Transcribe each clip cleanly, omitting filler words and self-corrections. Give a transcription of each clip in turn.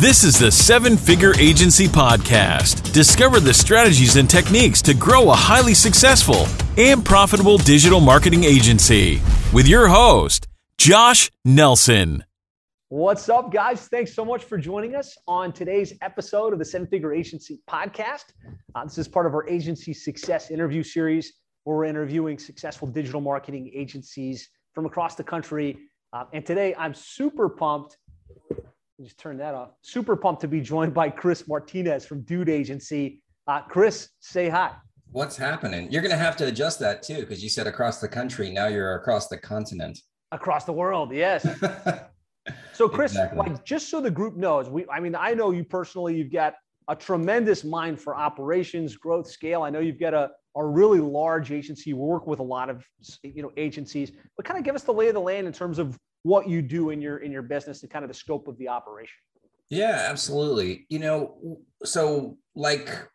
This is the 7-Figure Agency Podcast. Discover the strategies and techniques to grow a highly successful and profitable digital marketing agency with your host, Josh Nelson. What's up, guys? Thanks so much for joining us on today's episode of the 7-Figure Agency Podcast. This is part of our Agency Success Interview Series, where we're interviewing successful digital marketing agencies from across the country. And today, I'm super pumped. Just turn that off. Super pumped to be joined by Chris Martinez from Dude Agency. Chris, say hi. What's happening? You're going to have to adjust that too, because you said across the country. Now you're across the continent. Across the world, yes. So, Chris, exactly. Like, just so the group knows, I know you personally. You've got a tremendous mind for operations, growth, scale. I know you've got a really large agency. We work with a lot of agencies, but kind of give us the lay of the land in terms of what you do in your business and kind of the scope of the operation. Yeah, absolutely. So like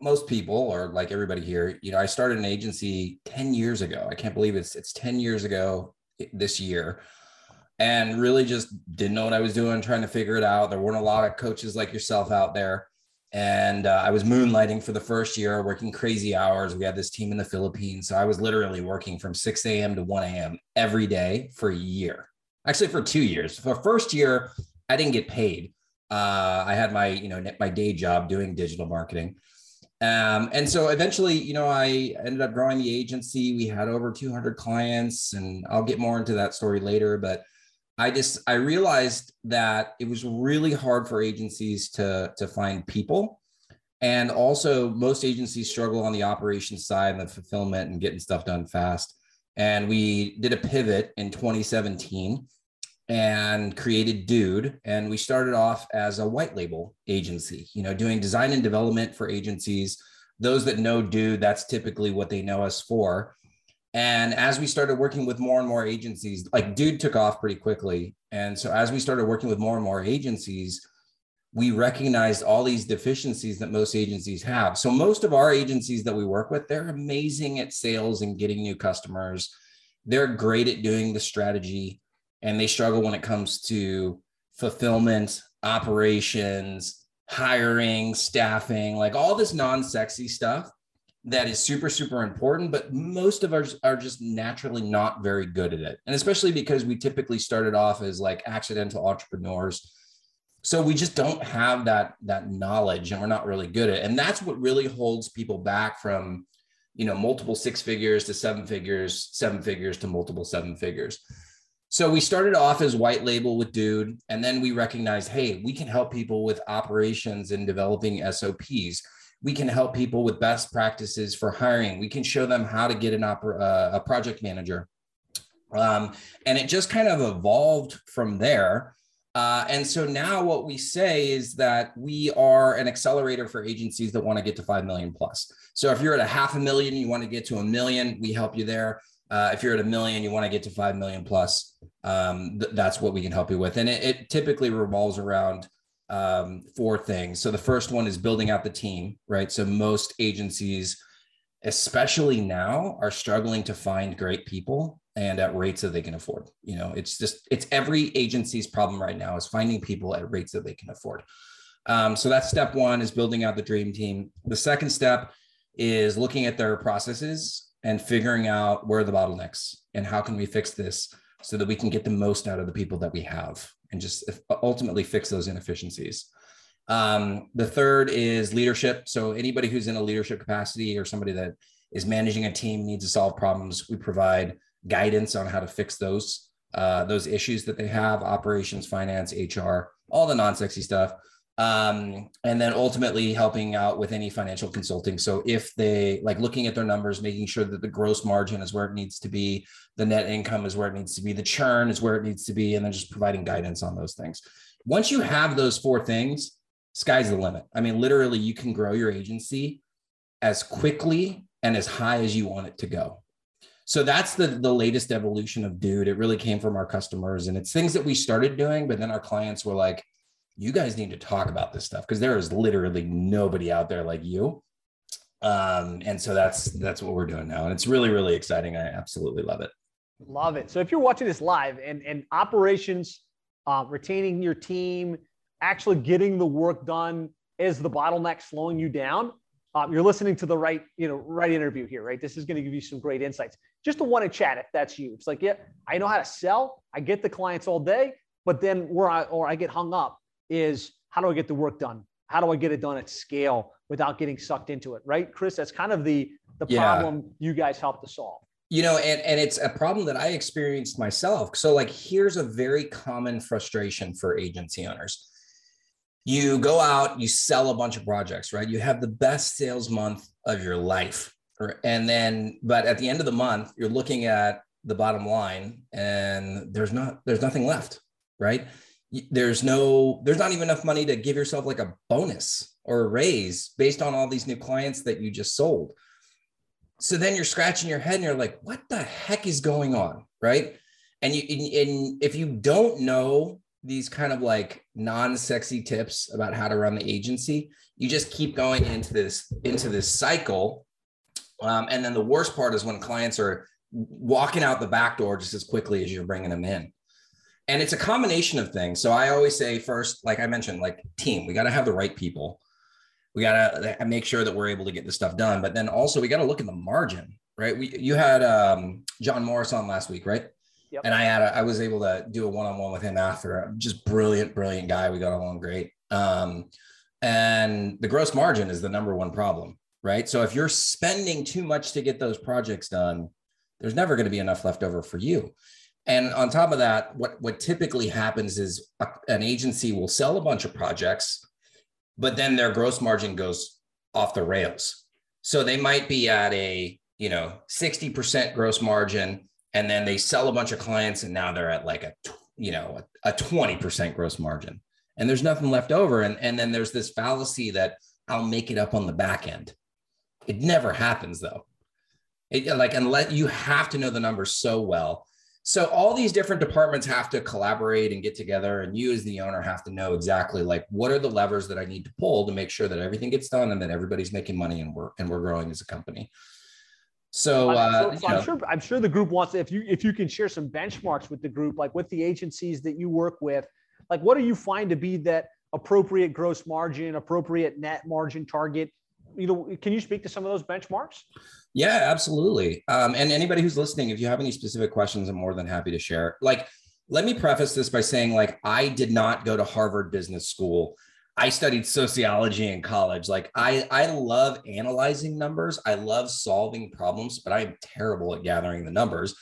most people, or like everybody here, I started an agency 10 years ago. I can't believe it's 10 years ago this year, and really just didn't know what I was doing, trying to figure it out. There weren't a lot of coaches like yourself out there. And I was moonlighting for the first year, working crazy hours. We had this team in the Philippines. So I was literally working from 6 a.m. to 1 a.m. every day for a year. Actually, for 2 years. For first year, I didn't get paid. I had my, my day job doing digital marketing. And so eventually, I ended up growing the agency. We had over 200 clients, and I'll get more into that story later. But I realized that it was really hard for agencies to find people. And also most agencies struggle on the operations side and the fulfillment and getting stuff done fast. And we did a pivot in 2017 and created Dude. And we started off as a white label agency, doing design and development for agencies. Those that know Dude, that's typically what they know us for. And as we started working with more and more agencies, like Dude took off pretty quickly. And so as we started working with more and more agencies, we recognized all these deficiencies that most agencies have. So most of our agencies that we work with, they're amazing at sales and getting new customers. They're great at doing the strategy, and they struggle when it comes to fulfillment, operations, hiring, staffing, like all this non-sexy stuff that is super, super important, but most of us are just naturally not very good at it. And especially because we typically started off as like accidental entrepreneurs. So we just don't have that knowledge, and we're not really good at it. And that's what really holds people back from, multiple six figures to seven figures to multiple seven figures. So we started off as white label with Dude, and then we recognized, hey, we can help people with operations and developing SOPs. We can help people with best practices for hiring. We can show them how to get a project manager. And it just kind of evolved from there. And so now what we say is that we are an accelerator for agencies that want to get to 5 million plus. So if you're at $500,000, you want to get to 1 million, we help you there. If you're at 1 million, you want to get to 5 million plus, that's what we can help you with. And it typically revolves around four things. So the first one is building out the team, right? So most agencies, especially now, are struggling to find great people and at rates that they can afford. It's every agency's problem right now is finding people at rates that they can afford. So that's step one, is building out the dream team. The second step is looking at their processes and figuring out where are the bottlenecks and how can we fix this so that we can get the most out of the people that we have, and just ultimately fix those inefficiencies. The third is leadership. So anybody who's in a leadership capacity or somebody that is managing a team needs to solve problems. We provide guidance on how to fix those issues that they have: operations, finance, HR, all the non-sexy stuff. And then ultimately helping out with any financial consulting. So if they like looking at their numbers, making sure that the gross margin is where it needs to be, the net income is where it needs to be, the churn is where it needs to be, and then just providing guidance on those things. Once you have those four things, sky's the limit. I mean, literally you can grow your agency as quickly and as high as you want it to go. So that's the latest evolution of Dude. It really came from our customers, and it's things that we started doing, but then our clients were like, you guys need to talk about this stuff because there is literally nobody out there like you. And so that's what we're doing now. And it's really, really exciting. I absolutely love it. Love it. So if you're watching this live and operations, retaining your team, actually getting the work done is the bottleneck slowing you down, you're listening to the right interview here, right? This is going to give you some great insights. Just to want to chat if that's you. It's like, yeah, I know how to sell. I get the clients all day, but then where I get hung up is how do I get the work done? How do I get it done at scale without getting sucked into it, right? Chris, that's kind of the problem you guys help to solve. You know, and it's a problem that I experienced myself. So like, here's a very common frustration for agency owners. You go out, you sell a bunch of projects, right? You have the best sales month of your life. And then, but at the end of the month, you're looking at the bottom line and there's nothing left, right? There's not even enough money to give yourself like a bonus or a raise based on all these new clients that you just sold. So then you're scratching your head and you're like, what the heck is going on, right? And if you don't know these kind of like non-sexy tips about how to run the agency, you just keep going into this cycle. And then the worst part is when clients are walking out the back door just as quickly as you're bringing them in. And it's a combination of things. So I always say first, like I mentioned, like team, we got to have the right people. We got to make sure that we're able to get this stuff done. But then also we got to look at the margin, right? You had John Morris on last week, right? Yep. And I was able to do a one-on-one with him after. Just brilliant, brilliant guy. We got along great. And the gross margin is the number one problem, right? So if you're spending too much to get those projects done, there's never going to be enough left over for you. And on top of that, what typically happens is an agency will sell a bunch of projects, but then their gross margin goes off the rails. So they might be at a, 60% gross margin, and then they sell a bunch of clients and now they're at like a 20% gross margin and there's nothing left over. And then there's this fallacy that I'll make it up on the back end. It never happens though. Unless you have to know the numbers so well. So all these different departments have to collaborate and get together, and you as the owner have to know exactly like what are the levers that I need to pull to make sure that everything gets done and that everybody's making money and we're growing as a company. So I'm sure the group wants to, if you can share some benchmarks with the group, like with the agencies that you work with, like what do you find to be that appropriate gross margin, appropriate net margin target? Can you speak to some of those benchmarks? Yeah, absolutely. And anybody who's listening, if you have any specific questions, I'm more than happy to share. Like, let me preface this by saying, like, I did not go to Harvard Business School. I studied sociology in college. Like, I love analyzing numbers. I love solving problems, but I'm terrible at gathering the numbers.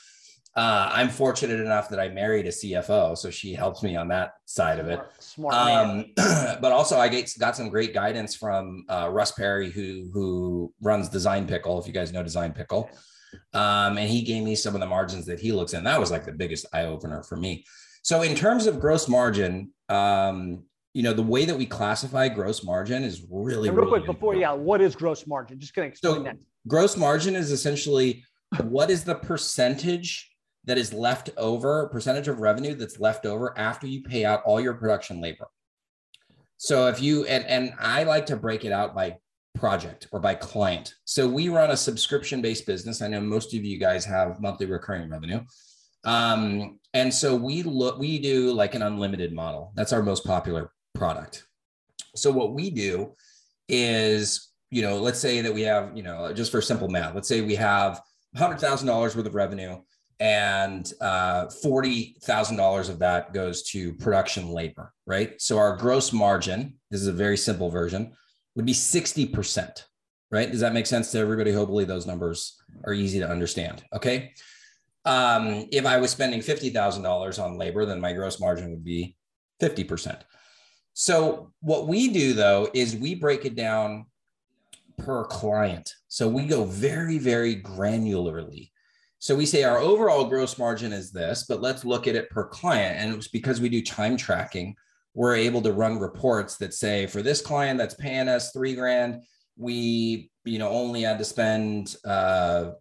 I'm fortunate enough that I married a CFO, so she helps me on that side of it. Smart man. But also I got some great guidance from Russ Perry, who runs Design Pickle, if you guys know Design Pickle. And he gave me some of the margins that he looks in. That was like the biggest eye-opener for me. So in terms of gross margin, the way that we classify gross margin is really, what is gross margin? Just going to explain that. Gross margin is essentially what is the percentage that is left over, percentage of revenue that's left over after you pay out all your production labor. So if you, and I like to break it out by project or by client. So we run a subscription-based business. I know most of you guys have monthly recurring revenue. And so we do like an unlimited model. That's our most popular product. So what we do is, let's say that we have, just for simple math, let's say we have $100,000 worth of revenue, and $40,000 of that goes to production labor, right? So our gross margin, this is a very simple version, would be 60%, right? Does that make sense to everybody? Hopefully those numbers are easy to understand, okay? If I was spending $50,000 on labor, then my gross margin would be 50%. So what we do though, is we break it down per client. So we go very, very granularly. So we say our overall gross margin is this, but let's look at it per client. And it was because we do time tracking, we're able to run reports that say for this client that's paying us $3,000, we, only had to spend, $1,000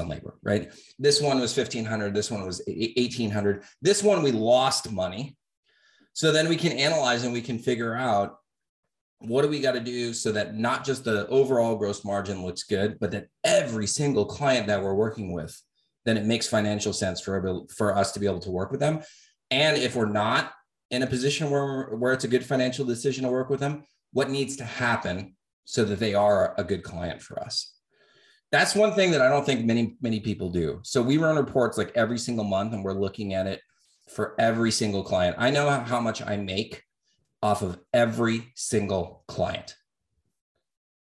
on labor, right? This one was $1,500. This one was $1,800. This one, we lost money. So then we can analyze and we can figure out what do we got to do so that not just the overall gross margin looks good, but that every single client that we're working with, then it makes financial sense for us to be able to work with them. And if we're not, in a position where it's a good financial decision to work with them, what needs to happen so that they are a good client for us. That's one thing that I don't think many people do. So we run reports like every single month, and we're looking at it for every single client. I know how much I make off of every single client.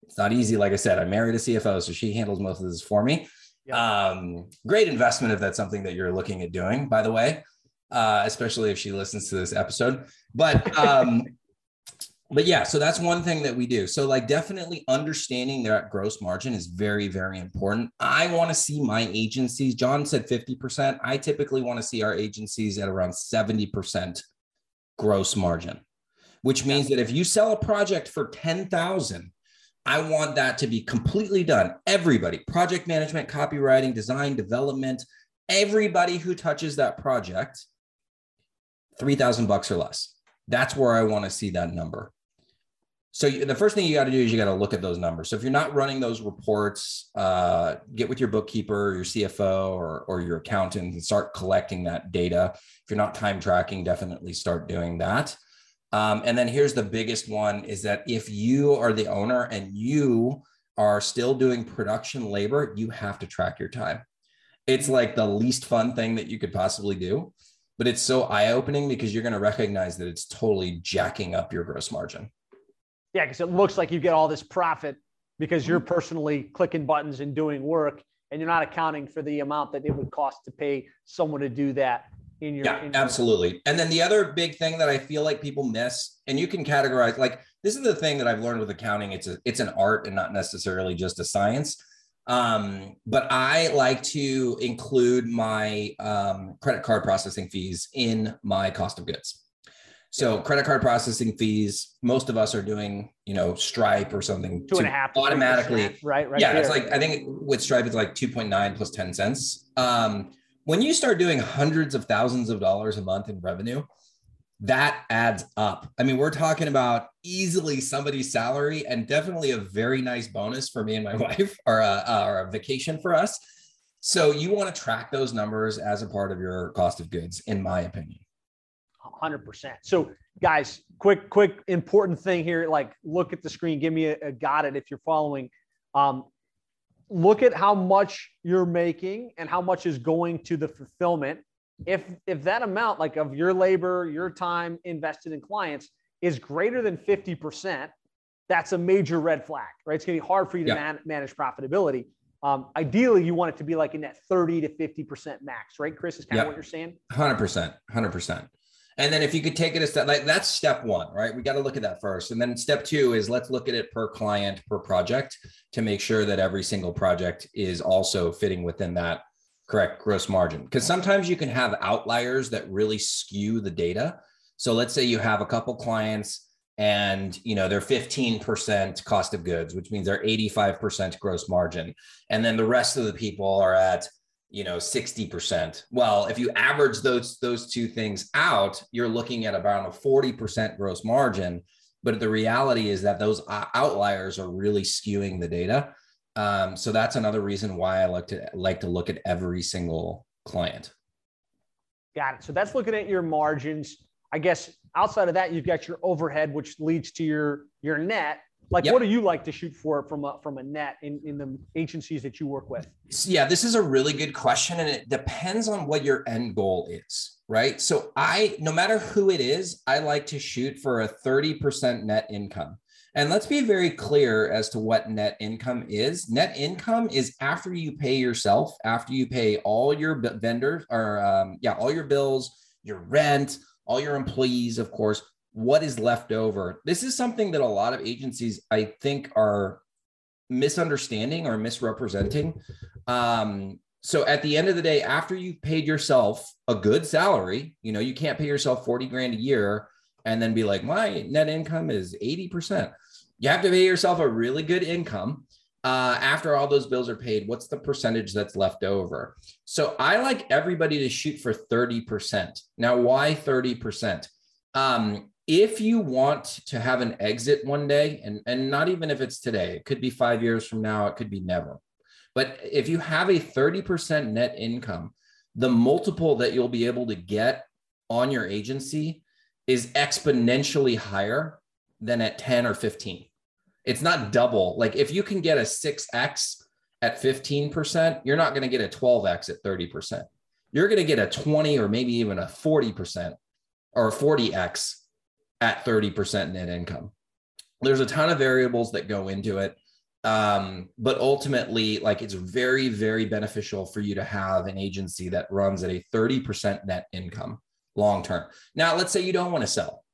It's not easy. Like I said, I married a CFO, so she handles most of this for me. Yeah. Great investment if that's something that you're looking at doing, by the way, especially if she listens to this episode. But yeah, so that's one thing that we do. So like definitely understanding their gross margin is very, very important. I want to see my agencies. John said 50%. I typically want to see our agencies at around 70% gross margin, which means that if you sell a project for $10,000, I want that to be completely done. Everybody, project management, copywriting, design, development, everybody who touches that project, $3,000 or less. That's where I want to see that number. So the first thing you got to do is you got to look at those numbers. So if you're not running those reports, get with your bookkeeper, your CFO, or your accountant and start collecting that data. If you're not time tracking, definitely start doing that. And then here's the biggest one is that if you are the owner and you are still doing production labor, you have to track your time. It's like the least fun thing that you could possibly do, but it's so eye-opening because you're going to recognize that it's totally jacking up your gross margin. Yeah, because it looks like you get all this profit because you're personally clicking buttons and doing work, and you're not accounting for the amount that it would cost to pay someone to do that. Absolutely. And then the other big thing that I feel like people miss, and you can categorize, like this is the thing that I've learned with accounting. It's an art and not necessarily just a science. But I like to include my credit card processing fees in my cost of goods. So credit card processing fees, most of us are doing, Stripe or something. 2.5 automatically. Right. Yeah, there. It's like I think with Stripe it's like 2.9 plus 10 cents. When you start doing hundreds of thousands of dollars a month in revenue, that adds up. I mean, we're talking about easily somebody's salary and definitely a very nice bonus for me and my wife or a vacation for us. So you want to track those numbers as a part of your cost of goods, in my opinion. 100%. So guys, quick, important thing here. Like look at the screen. Give me a got it if you're following. Look at how much you're making and how much is going to the fulfillment. If that amount like of your labor, your time invested in clients is greater than 50%, that's a major red flag, right? It's going to be hard for you to manage profitability. Ideally, you want it to be like in that 30 to 50% max, right? Chris, is kind of what you're saying? 100%. And then if you could take it a step, like that's step one, right? We got to look at that first. And then step two is let's look at it per client, per project to make sure that every single project is also fitting within that correct gross margin. Because sometimes you can have outliers that really skew the data. So let's say you have a couple clients and they're 15% cost of goods, which means they're 85% gross margin. And then the rest of the people are at 60%. Well, if you average those two things out, you're looking at about a 40% gross margin. But the reality is that those outliers are really skewing the data. So that's another reason why I like to look at every single client. Got it. So that's looking at your margins. I guess outside of that, you've got your overhead, which leads to your net. Like, what do you like to shoot for from a net in the agencies that you work with? Yeah, this is a really good question. And it depends on what your end goal is, right? So no matter who it is, I like to shoot for a 30% net income. And let's be very clear as to what net income is. Net income is after you pay yourself, after you pay all your vendors or all your bills, your rent, all your employees, of course. What is left over? This is something that a lot of agencies, I think, are misunderstanding or misrepresenting. So at the end of the day, after you've paid yourself a good salary, you can't pay yourself $40,000 a year and then be like, my net income is 80%. You have to pay yourself a really good income. After all those bills are paid, what's the percentage that's left over? So I like everybody to shoot for 30%. Now, why 30%? If you want to have an exit one day, and not even if it's today, it could be 5 years from now, it could be never. But if you have a 30% net income, the multiple that you'll be able to get on your agency is exponentially higher than at 10 or 15. It's not double. Like if you can get a 6X at 15%, you're not going to get a 12X at 30%. You're going to get a 20 or maybe even a 40% or a 40X at 30% net income. There's a ton of variables that go into it. But ultimately, like it's very, very beneficial for you to have an agency that runs at a 30% net income long-term. Now, let's say you don't want to sell.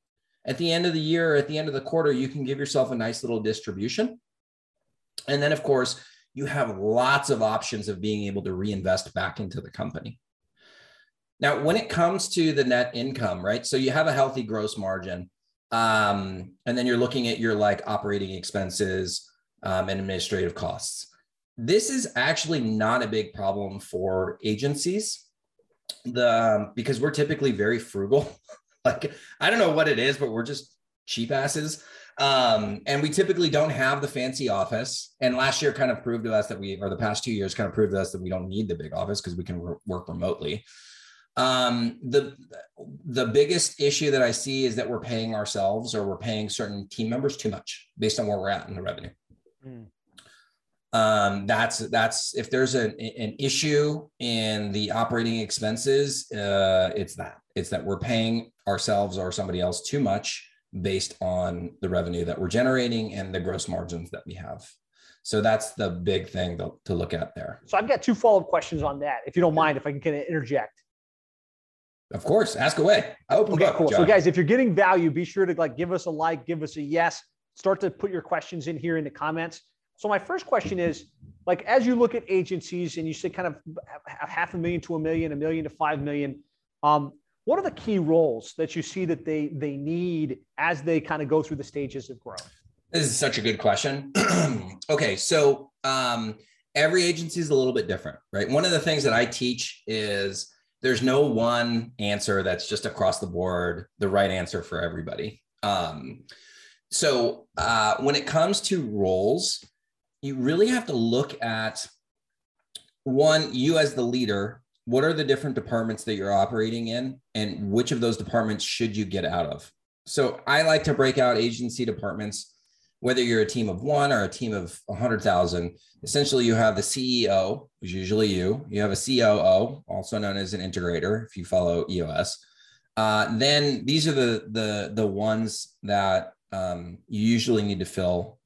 At the end of the year, at the end of the quarter, you can give yourself a nice little distribution. And then, of course, you have lots of options of being able to reinvest back into the company. Now, when it comes to the net income, right? So you have a healthy gross margin, and then you're looking at your like operating expenses and administrative costs. This is actually not a big problem for agencies because we're typically very frugal. Like, I don't know what it is, but we're just cheap asses. And we typically don't have the fancy office. And last year kind of proved to us that the past 2 years kind of proved to us that we don't need the big office because we can work remotely. The biggest issue that I see is that we're paying ourselves or we're paying certain team members too much based on where we're at in the revenue. Mm. That's if there's an issue in the operating expenses, it's that we're paying ourselves or somebody else too much based on the revenue that we're generating and the gross margins that we have. So that's the big thing to look at there. So I've got two follow-up questions on that. If you don't mind, if I can kind of interject. Of course, ask away. I open book. Cool. John. So guys, if you're getting value, be sure to give us a like, give us a yes, start to put your questions in here in the comments. So my first question is, as you look at agencies and you say kind of $500,000 to $1 million to $5 million, what are the key roles that you see that they need as they kind of go through the stages of growth? This is such a good question. Okay, so every agency is a little bit different, right? One of the things that I teach is there's no one answer that's just across the board, the right answer for everybody. So when it comes to roles, you really have to look at one, you as the leader, what are the different departments that you're operating in and which of those departments should you get out of? So I like to break out agency departments, whether you're a team of one or a team of 100,000, essentially you have the CEO, which is usually you. You have a COO, also known as an integrator, if you follow EOS. Then these are the ones that you usually need to fill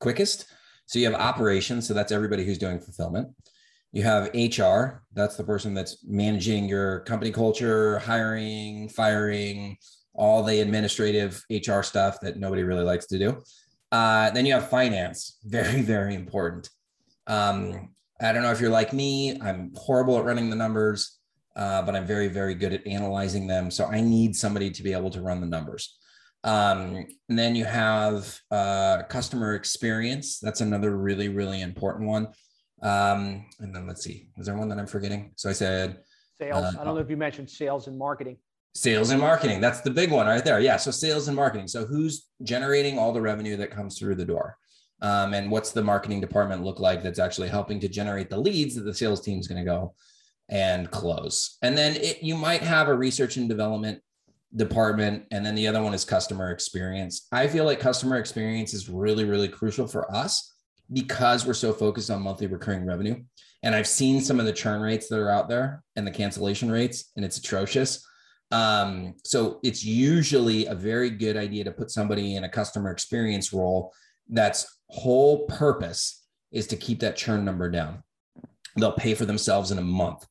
quickest. So you have operations, so that's everybody who's doing fulfillment. You have HR, that's the person that's managing your company culture, hiring, firing, all the administrative HR stuff that nobody really likes to do. Then you have finance, very, very important. I don't know if you're like me, I'm horrible at running the numbers, but I'm very, very good at analyzing them. So I need somebody to be able to run the numbers. And then you have customer experience. That's another really, really important one. And then let's see, is there one that I'm forgetting? So I said sales. I don't know if you mentioned sales and marketing. Sales and marketing. That's the big one right there. Yeah. So sales and marketing. So who's generating all the revenue that comes through the door? And what's the marketing department look like that's actually helping to generate the leads that the sales team is going to go and close? And then you might have a research and development department. And then the other one is customer experience. I feel like customer experience is really, really crucial for us because we're so focused on monthly recurring revenue. And I've seen some of the churn rates that are out there and the cancellation rates, and it's atrocious. So it's usually a very good idea to put somebody in a customer experience role that's whole purpose is to keep that churn number down. They'll pay for themselves in a month.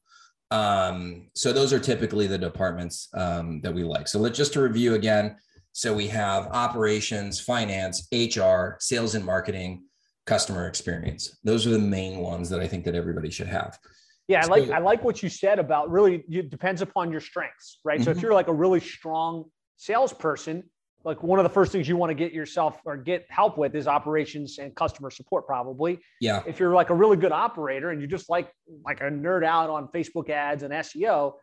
So those are typically the departments that we like. So let's just to review again. So we have operations, finance, HR, sales and marketing, customer experience. Those are the main ones that I think that everybody should have. Yeah, I like what you said about really it depends upon your strengths, right? Mm-hmm. So if you're like a really strong salesperson, like one of the first things you want to get yourself or get help with is operations and customer support probably. Yeah. If you're like a really good operator and you just like a nerd out on Facebook ads and SEO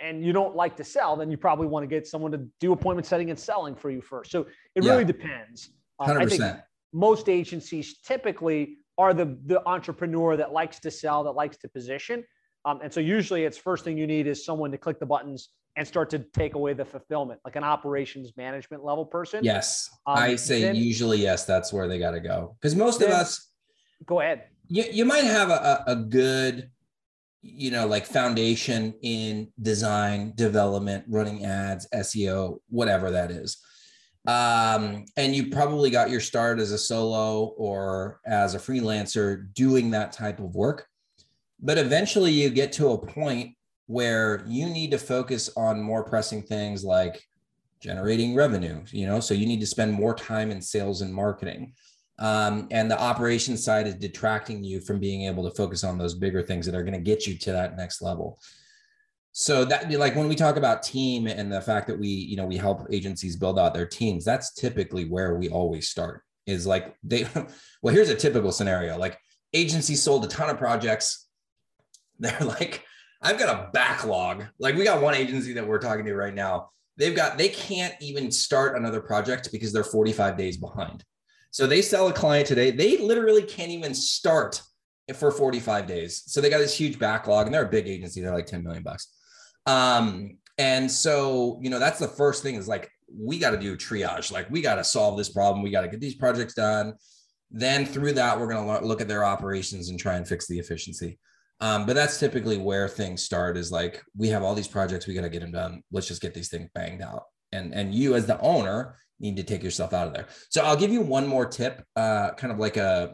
and you don't like to sell, then you probably want to get someone to do appointment setting and selling for you first. So it really depends. 100%. I think most agencies typically are the entrepreneur that likes to sell, that likes to position. And so usually it's first thing you need is someone to click the buttons and start to take away the fulfillment, like an operations management level person. Yes. I say then, usually, yes, that's where they got to go. Because most of us, go ahead. You might have a good, you know, like foundation in design, development, running ads, SEO, whatever that is. And you probably got your start as a solo or as a freelancer doing that type of work. But eventually you get to a point where you need to focus on more pressing things like generating revenue, you know, so you need to spend more time in sales and marketing. And the operations side is detracting you from being able to focus on those bigger things that are going to get you to that next level. So that, like when we talk about team and the fact that we, you know, we help agencies build out their teams, that's typically where we always start is like they, well, here's a typical scenario. Like agencies sold a ton of projects. They're like, I've got a backlog. Like we got one agency that we're talking to right now. They can't even start another project because they're 45 days behind. So they sell a client today. They literally can't even start for 45 days. So they got this huge backlog and they're a big agency. They're like 10 million bucks. And so, you know, that's the first thing is like, we got to do triage. Like we got to solve this problem. We got to get these projects done. Then through that, we're going to look at their operations and try and fix the efficiency. But that's typically where things start is like, we have all these projects, we got to get them done. Let's just get these things banged out. And you as the owner need to take yourself out of there. So I'll give you one more tip, kind of like a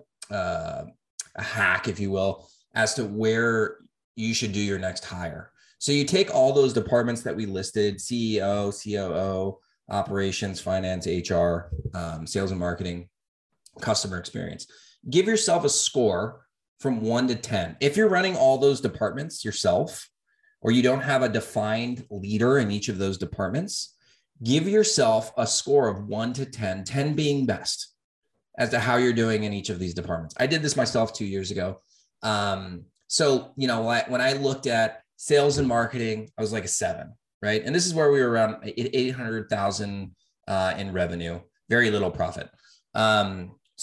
hack, if you will, as to where you should do your next hire. So you take all those departments that we listed, CEO, COO, operations, finance, HR, sales and marketing, customer experience. Give yourself a score from 1 to 10. If you're running all those departments yourself, or you don't have a defined leader in each of those departments, give yourself a score of 1 to 10, 10 being best as to how you're doing in each of these departments. I did this myself 2 years ago. So, you know, when I looked at sales and marketing, I was like a 7, right? And this is where we were around 800,000 in revenue, very little profit. So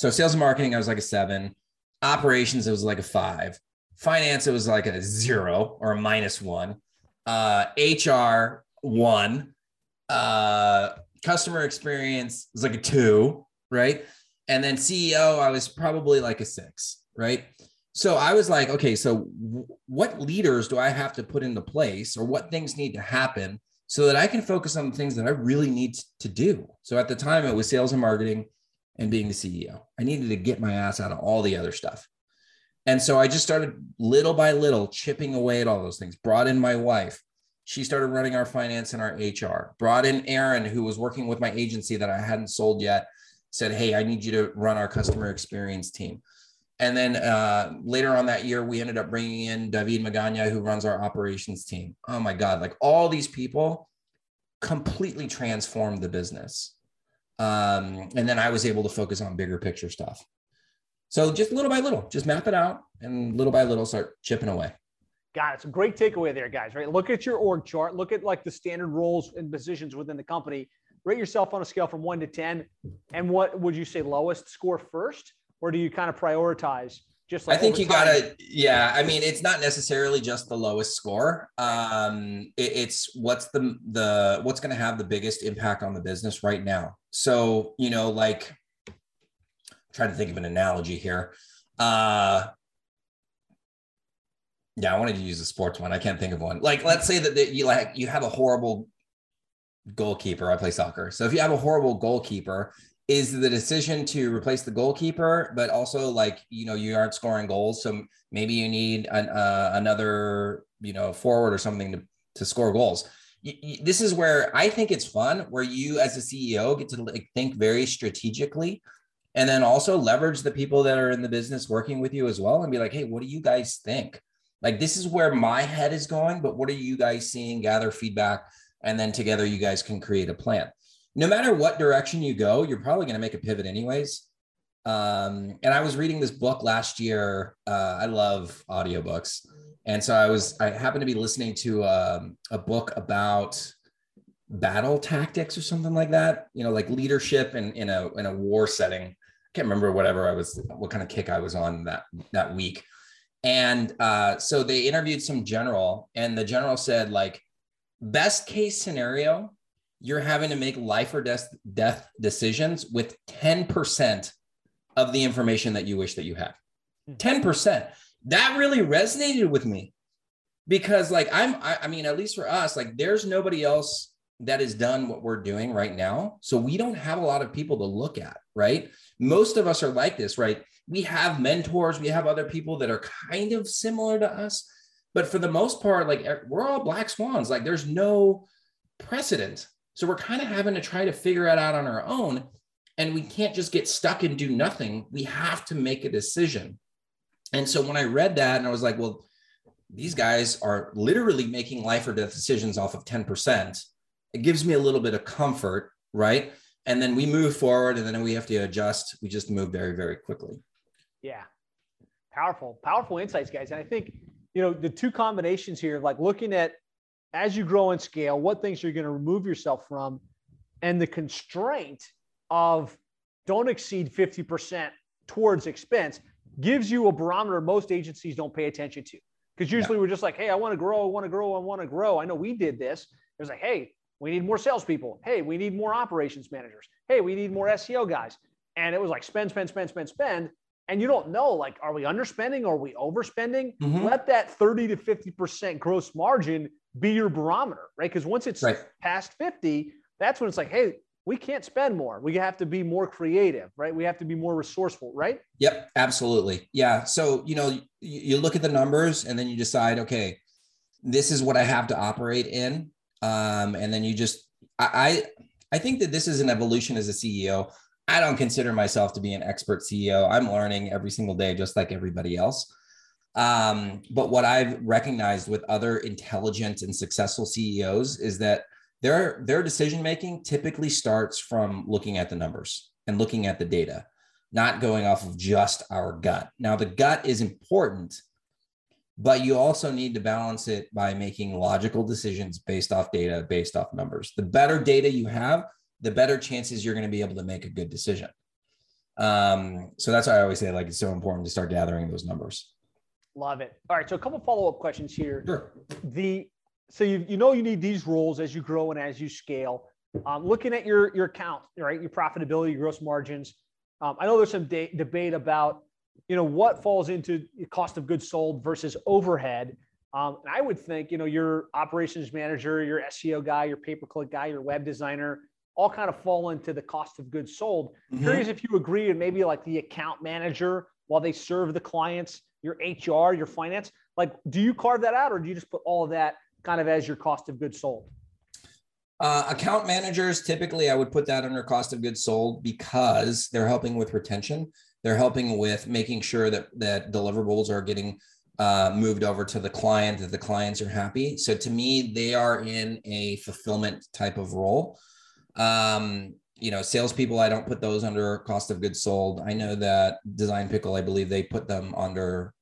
sales and marketing, I was like a 7. Operations, it was like a 5. Finance, it was like a 0 or a -1. HR, 1. Customer experience was like a 2, right? And then CEO, I was probably like a 6, right? So I was like, okay, so what leaders do I have to put into place or what things need to happen so that I can focus on the things that I really need to do? So at the time it was sales and marketing and being the CEO. I needed to get my ass out of all the other stuff. And so I just started little by little chipping away at all those things, brought in my wife. She started running our finance and our HR, brought in Aaron, who was working with my agency that I hadn't sold yet, said, hey, I need you to run our customer experience team. And then later on that year, we ended up bringing in David Magana, who runs our operations team. Oh my God, like all these people completely transformed the business. And then I was able to focus on bigger picture stuff. So just little by little, just map it out and little by little start chipping away. Got it. So great takeaway there, guys, right? Look at your org chart. Look at like the standard roles and positions within the company. Rate yourself on a scale from 1 to 10. And what would you say lowest score first? Or do you kind of prioritize just like I think you got to, yeah. I mean, it's not necessarily just the lowest score. It's what's what's going to have the biggest impact on the business right now. So, you know, like I'm trying to think of an analogy here. Yeah, I wanted to use a sports one. I can't think of one. Like, let's say that you have a horrible goalkeeper. I play soccer. So if you have a horrible goalkeeper, is the decision to replace the goalkeeper, but also like, you know, you aren't scoring goals. So maybe you need another, you know, forward or something to score goals. This is where I think it's fun, where you as a CEO get to like think very strategically. And then also leverage the people that are in the business working with you as well and be like, hey, what do you guys think? Like, this is where my head is going, but what are you guys seeing? Gather feedback, and then together you guys can create a plan. No matter what direction you go, you're probably going to make a pivot anyways. And I was reading this book last year. I love audiobooks. And so I happened to be listening to a book about battle tactics or something like that, you know, like leadership in a war setting. I can't remember what kind of kick I was on that week. And so they interviewed some general, and the general said, like, Best case scenario, you're having to make life or death decisions with 10% of the information that you wish that you had. 10%. That really resonated with me because like, I mean, at least for us, like there's nobody else that has done what we're doing right now. So we don't have a lot of people to look at, right? Most of us are like this, right? We have mentors, we have other people that are kind of similar to us, but for the most part, like we're all black swans. Like there's no precedent. So we're kind of having to try to figure it out on our own, and we can't just get stuck and do nothing. We have to make a decision. And so when I read that and I was like, well, these guys are literally making life or death decisions off of 10%. It gives me a little bit of comfort, right? And then we move forward and then we have to adjust. We just move very, very quickly. Yeah. Powerful, powerful insights, guys. And I think, you know, the two combinations here, like looking at as you grow and scale, what things you're going to remove yourself from, and the constraint of don't exceed 50% towards expense gives you a barometer most agencies don't pay attention to. Because usually we're just like, hey, I want to grow, I want to grow, I want to grow. I know we did this. It was like, hey, we need more salespeople. Hey, we need more operations managers. Hey, we need more SEO guys. And it was like spend, spend, spend, spend, spend. And you don't know, like, are we underspending? Are we overspending? Mm-hmm. Let that 30 to 50% gross margin be your barometer, right? Because once it's past 50, that's when it's like, hey, we can't spend more. We have to be more creative, right? We have to be more resourceful, right? Yep, absolutely. Yeah. So, you know, you look at the numbers and then you decide, okay, this is what I have to operate in. And then you just, I think that this is an evolution as a CEO. I don't consider myself to be an expert CEO. I'm learning every single day, just like everybody else. But what I've recognized with other intelligent and successful CEOs is that their decision-making typically starts from looking at the numbers and looking at the data, not going off of just our gut. Now, the gut is important, but you also need to balance it by making logical decisions based off data, based off numbers. The better data you have, the better chances you're going to be able to make a good decision. So that's why I always say, like, it's so important to start gathering those numbers. Love it. All right. So a couple of follow-up questions here. Sure. So you know you need these roles as you grow and as you scale. Looking at your count, right? Your profitability, your gross margins. I know there's some debate about, you know, what falls into cost of goods sold versus overhead. And I would think, you know, your operations manager, your SEO guy, your pay-per-click guy, your web designer, all kind of fall into the cost of goods sold. Mm-hmm. Curious if you agree, and maybe like the account manager while they serve the clients, your HR, your finance, like, do you carve that out or do you just put all of that kind of as your cost of goods sold? Account managers, typically I would put that under cost of goods sold because they're helping with retention. They're helping with making sure that deliverables are getting moved over to the client, that the clients are happy. So to me, they are in a fulfillment type of role. You know, salespeople, I don't put those under cost of goods sold. I know that Design Pickle, I believe they put them under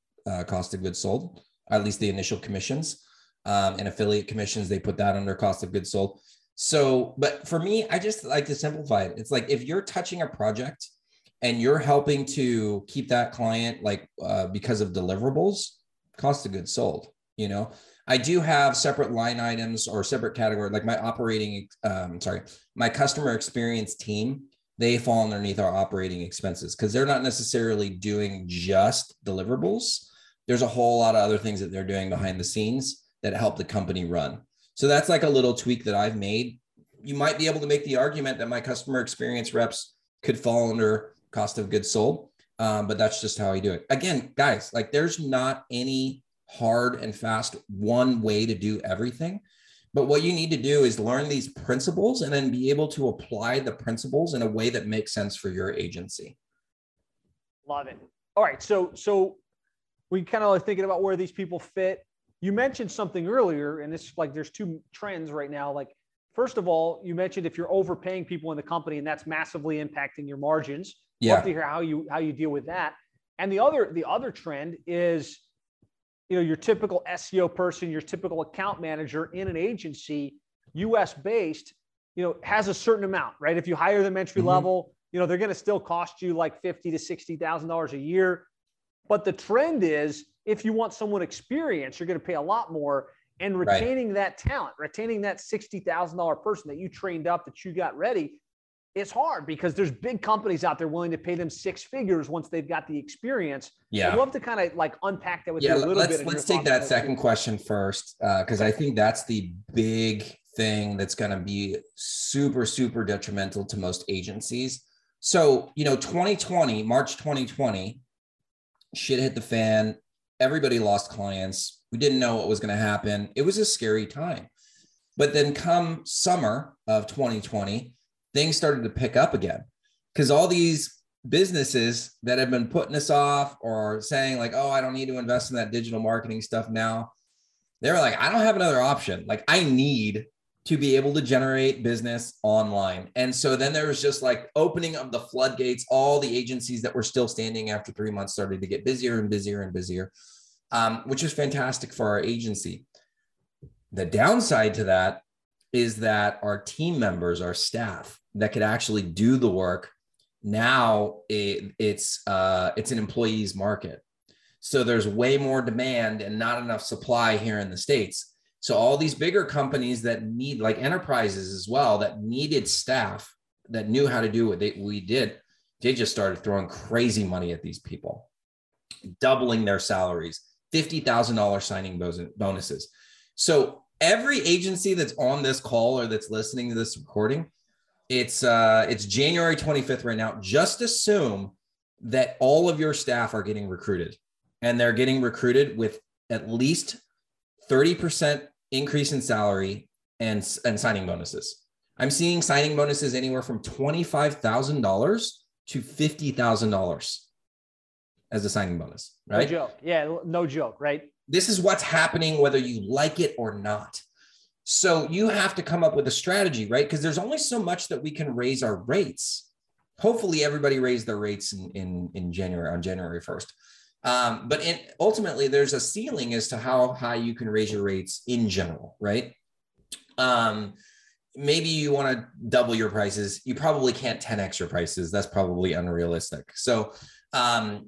cost of goods sold, at least the initial commissions. And affiliate commissions, they put that under cost of goods sold. So, but for me, I just like to simplify it. It's like, if you're touching a project and you're helping to keep that client, like because of deliverables, cost of goods sold, you know, I do have separate line items or separate category, like my my customer experience team, they fall underneath our operating expenses because they're not necessarily doing just deliverables. There's a whole lot of other things that they're doing behind the scenes that help the company run. So that's like a little tweak that I've made. You might be able to make the argument that my customer experience reps could fall under cost of goods sold, but that's just how I do it. Again, guys, like there's not any hard and fast one way to do everything, but what you need to do is learn these principles and then be able to apply the principles in a way that makes sense for your agency. Love it. All right, so we kind of like thinking about where these people fit. You mentioned something earlier, and it's like there's two trends right now. Like, first of all, you mentioned if you're overpaying people in the company, and that's massively impacting your margins. Yeah. Love to hear how you deal with that. And the other trend is, you know, your typical SEO person, your typical account manager in an agency, US based, you know, has a certain amount, right? If you hire them entry level, you know, they're going to still cost you like $50,000 to $60,000 a year. But the trend is, if you want someone experienced, you're going to pay a lot more. and retaining that talent, retaining that $60,000 person that you trained up, that you got ready. It's hard because there's big companies out there willing to pay them six figures once they've got the experience. Yeah. I'd love to kind of like unpack that with you a little bit. Let's take that second question first, because I think that's the big thing that's going to be super, super detrimental to most agencies. So, you know, 2020, March 2020, shit hit the fan. Everybody lost clients. We didn't know what was going to happen. It was a scary time. But then come summer of 2020, things started to pick up again, because all these businesses that have been putting us off or saying like, oh, I don't need to invest in that digital marketing stuff now. They were like, I don't have another option. Like, I need to be able to generate business online. And so then there was just like opening of the floodgates. All the agencies that were still standing after 3 months started to get busier and busier and busier, which is fantastic for our agency. The downside to that is that our team members, our staff that could actually do the work, now it's an employee's market. So there's way more demand and not enough supply here in the States. So all these bigger companies that need, like enterprises as well, that needed staff that knew how to do what we did, they just started throwing crazy money at these people, doubling their salaries, $50,000 signing bonuses. So every agency that's on this call or that's listening to this recording, it's January 25th right now. Just assume that all of your staff are getting recruited, and they're getting recruited with at least 30% increase in salary and signing bonuses. I'm seeing signing bonuses anywhere from $25,000 to $50,000 as a signing bonus, right? No joke. Yeah, no joke, right? This is what's happening, whether you like it or not. So you have to come up with a strategy, right? Because there's only so much that we can raise our rates. Hopefully everybody raised their rates in January, on January 1st. But ultimately there's a ceiling as to how high you can raise your rates in general, right? Maybe you want to double your prices. You probably can't 10X your prices. That's probably unrealistic. So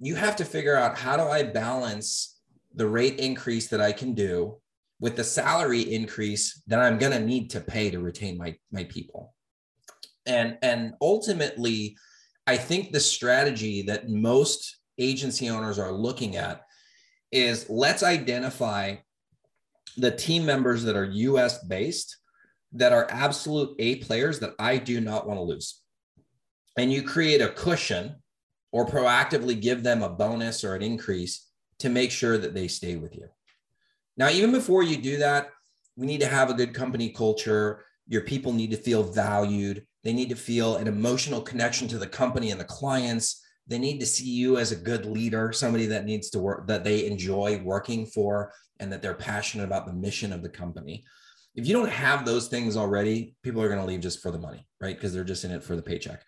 you have to figure out, how do I balance the rate increase that I can do with the salary increase that I'm going to need to pay to retain my people? And ultimately, I think the strategy that most agency owners are looking at is, let's identify the team members that are US based, that are absolute A players that I do not want to lose. And you create a cushion or proactively give them a bonus or an increase to make sure that they stay with you. Now, even before you do that, we need to have a good company culture. Your people need to feel valued. They need to feel an emotional connection to the company and the clients. They need to see you as a good leader, somebody that needs to work, that they enjoy working for, and that they're passionate about the mission of the company. If you don't have those things already, people are going to leave just for the money, right? Because they're just in it for the paycheck.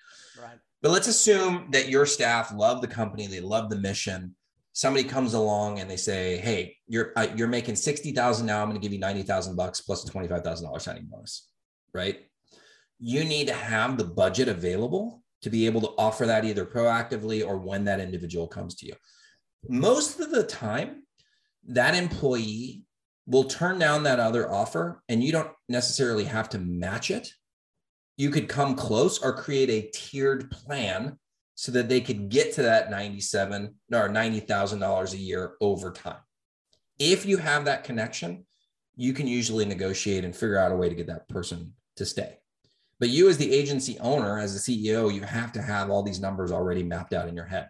Right. But let's assume that your staff love the company, they love the mission. Somebody comes along and they say, hey, you're making $60,000 now. I'm going to give you $90,000 plus a $25,000 signing bonus, right? You need to have the budget available to be able to offer that either proactively or when that individual comes to you. Most of the time, that employee will turn down that other offer, and you don't necessarily have to match it. You could come close or create a tiered plan so that they could get to that $90,000 a year over time. If you have that connection, you can usually negotiate and figure out a way to get that person to stay. But you, as the agency owner, as the CEO, you have to have all these numbers already mapped out in your head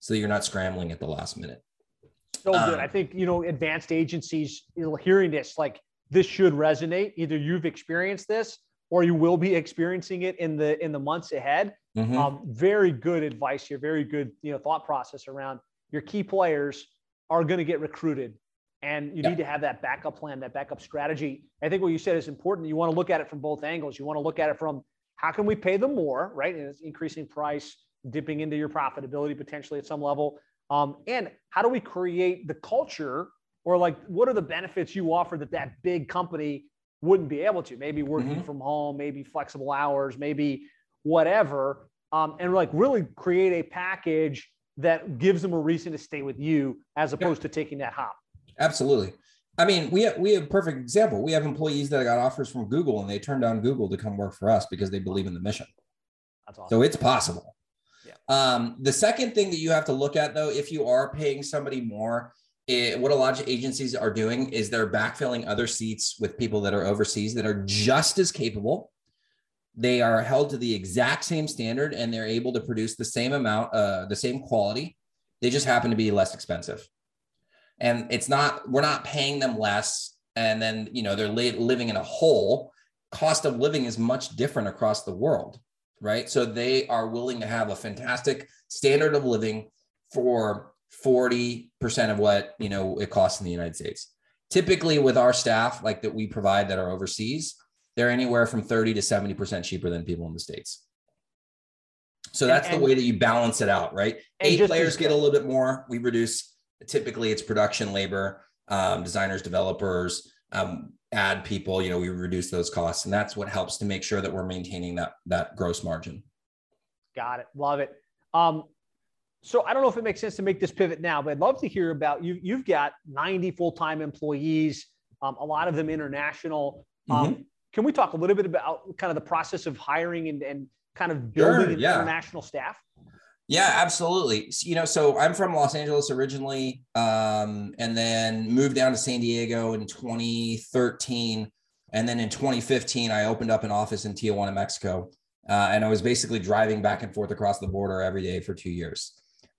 so that you're not scrambling at the last minute. So good. I think, you know, advanced agencies, hearing this, like, this should resonate. Either you've experienced this or you will be experiencing it in the months ahead. Mm-hmm. Very good advice here. Very good, thought process around your key players are going to get recruited, and you need to have that backup plan, that backup strategy. I think what you said is important. You want to look at it from both angles. You want to look at it from, how can we pay them more, right? And it's increasing price, dipping into your profitability potentially at some level. And how do we create the culture, or like, what are the benefits you offer that big company wouldn't be able to? Maybe working from home, maybe flexible hours, maybe whatever, and like really create a package that gives them a reason to stay with you as opposed to taking that hop. Absolutely. I mean, we have a perfect example. We have employees that got offers from Google and they turned down Google to come work for us because they believe in the mission. That's awesome. So it's possible. Yeah. The second thing that you have to look at, though, if you are paying somebody more, what a lot of agencies are doing is they're backfilling other seats with people that are overseas that are just as capable. They are held to the exact same standard and they're able to produce the same amount, the same quality. They just happen to be less expensive. And it's not, we're not paying them less. And then, you know, they're living in a hole. Cost of living is much different across the world, right? So they are willing to have a fantastic standard of living for 40% of what, you know, it costs in the United States. Typically with our staff, like that we provide that are overseas, they're anywhere from 30 to 70% cheaper than people in the States. So that's the way that you balance it out, right? A players get a little bit more, we reduce. Typically it's production labor, designers, developers, ad people, you know, we reduce those costs. And that's what helps to make sure that we're maintaining that gross margin. Got it. Love it. So I don't know if it makes sense to make this pivot now, but I'd love to hear about you. You've got 90 full-time employees, a lot of them international. Can we talk a little bit about kind of the process of hiring and kind of building international staff? Yeah, absolutely. You know, so I'm from Los Angeles originally, and then moved down to San Diego in 2013. And then in 2015, I opened up an office in Tijuana, Mexico. And I was basically driving back and forth across the border every day for 2 years.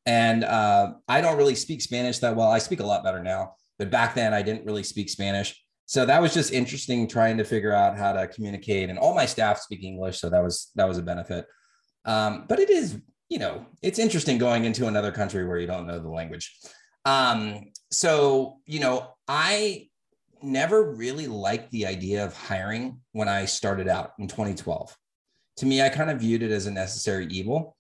And I don't really speak Spanish that well. I speak a lot better now, but back then I didn't really speak Spanish. So that was just interesting trying to figure out how to communicate, and all my staff speak English. So that was a benefit. But it is, you know, it's interesting going into another country where you don't know the language. So, you know, I never really liked the idea of hiring when I started out in 2012. To me, I kind of viewed it as a necessary evil.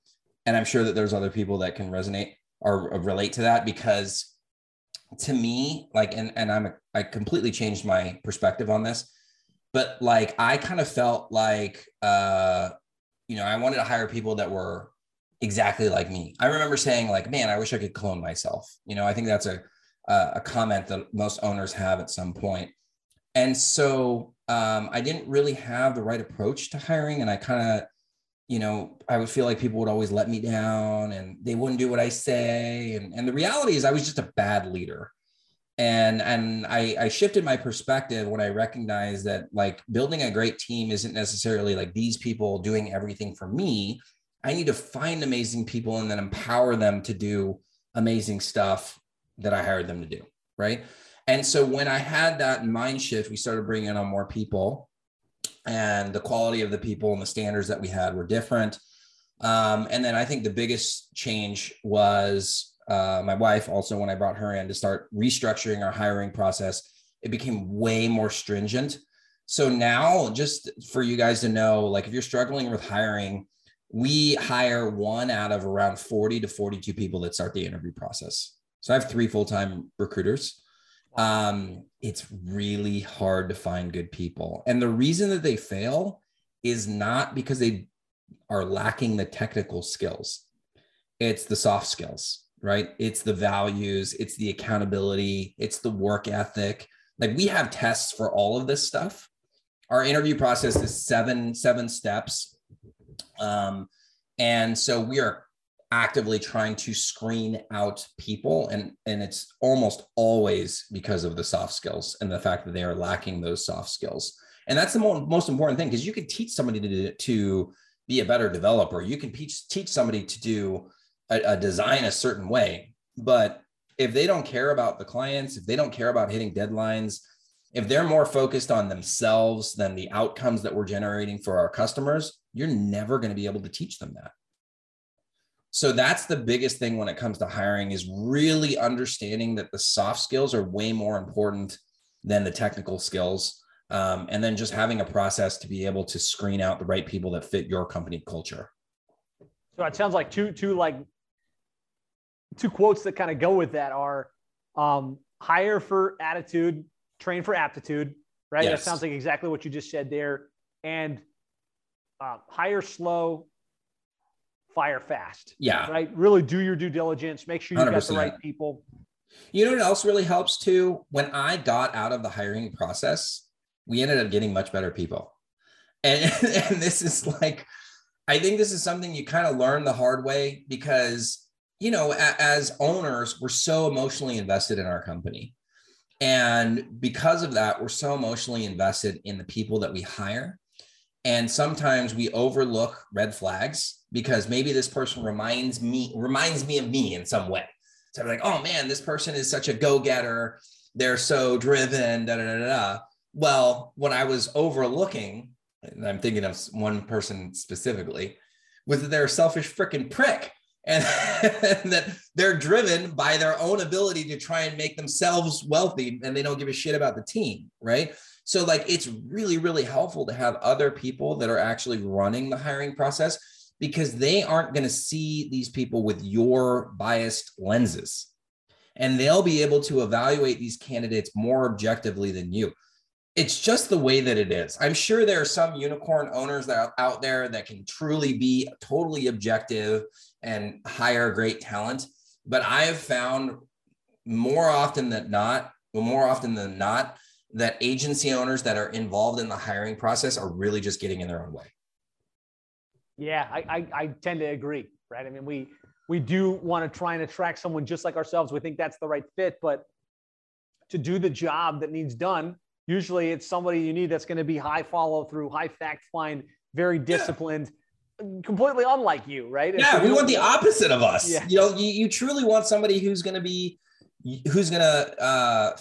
And I'm sure that there's other people that can resonate or relate to that, because to me, like, I completely changed my perspective on this, but like, I kind of felt like, you know, I wanted to hire people that were exactly like me. I remember saying like, man, I wish I could clone myself. You know, I think that's a comment that most owners have at some point. And so I didn't really have the right approach to hiring. And I kind of, you know, I would feel like people would always let me down and they wouldn't do what I say. And the reality is I was just a bad leader. And I shifted my perspective when I recognized that like building a great team isn't necessarily like these people doing everything for me. I need to find amazing people and then empower them to do amazing stuff that I hired them to do, right? And so when I had that mind shift, we started bringing on more people, and the quality of the people and the standards that we had were different. And then I think the biggest change was my wife also, when I brought her in to start restructuring our hiring process, it became way more stringent. So now, just for you guys to know, like if you're struggling with hiring, we hire one out of around 40 to 42 people that start the interview process. So I have 3 full-time recruiters. It's really hard to find good people. And the reason that they fail is not because they are lacking the technical skills. It's the soft skills, right? It's the values, it's the accountability, it's the work ethic. Like we have tests for all of this stuff. Our interview process is seven steps. And so we are actively trying to screen out people, and it's almost always because of the soft skills and the fact that they are lacking those soft skills. And that's the most important thing, because you can teach somebody to be a better developer. You can teach somebody to do a design a certain way, but if they don't care about the clients, if they don't care about hitting deadlines, if they're more focused on themselves than the outcomes that we're generating for our customers, you're never going to be able to teach them that. So that's the biggest thing when it comes to hiring, is really understanding that the soft skills are way more important than the technical skills. And then just having a process to be able to screen out the right people that fit your company culture. So it sounds like two quotes that kind of go with that are hire for attitude, train for aptitude, right? Yes. That sounds like exactly what you just said there. And hire slow, fire fast. Yeah. Right? Really do your due diligence. Make sure you've got the right people. You know what else really helps too? When I got out of the hiring process, we ended up getting much better people. And this is like, I think this is something you kind of learn the hard way because, you know, as owners, we're so emotionally invested in our company. And because of that, we're so emotionally invested in the people that we hire. And sometimes we overlook red flags because maybe this person reminds me of me in some way. So I'm like, oh man, this person is such a go-getter. They're so driven, da, da, da, da. Well, what I was overlooking, and I'm thinking of one person specifically, was that they're a selfish freaking prick. And that they're driven by their own ability to try and make themselves wealthy, and they don't give a shit about the team, right? So like, it's really, really helpful to have other people that are actually running the hiring process because they aren't going to see these people with your biased lenses, and they'll be able to evaluate these candidates more objectively than you. It's just the way that it is. I'm sure there are some unicorn owners that are out there that can truly be totally objective and hire great talent. But I have found more often than not, that agency owners that are involved in the hiring process are really just getting in their own way. Yeah, I tend to agree, right? I mean, we do want to try and attract someone just like ourselves. We think that's the right fit, but to do the job that needs done, usually it's somebody you need that's going to be high follow through, high fact find, very disciplined, completely unlike you, right? Yeah, we want the opposite of us. Yeah. You know, you truly want somebody who's going to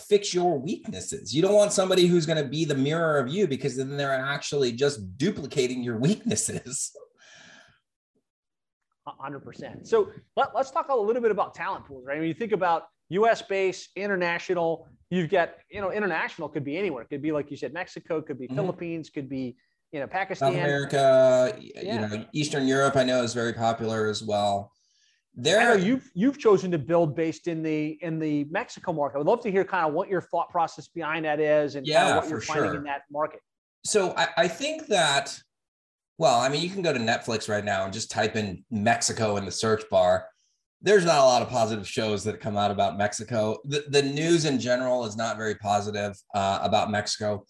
fix your weaknesses. You don't want somebody who's going to be the mirror of you because then they're actually just duplicating your weaknesses. 100%. So let's talk a little bit about talent pools, right? I mean, you think about US-based, international. You've got, you know, international could be anywhere. It could be, like you said, Mexico, could be Philippines, could be, you know, Pakistan, South America, you know, Eastern Europe, I know is very popular as well. You've chosen to build based in the Mexico market. I would love to hear kind of what your thought process behind that is and kind of what you're finding in that market. So I think that, well, I mean, you can go to Netflix right now and just type in Mexico in the search bar. There's not a lot of positive shows that come out about Mexico. The news in general is not very positive about Mexico.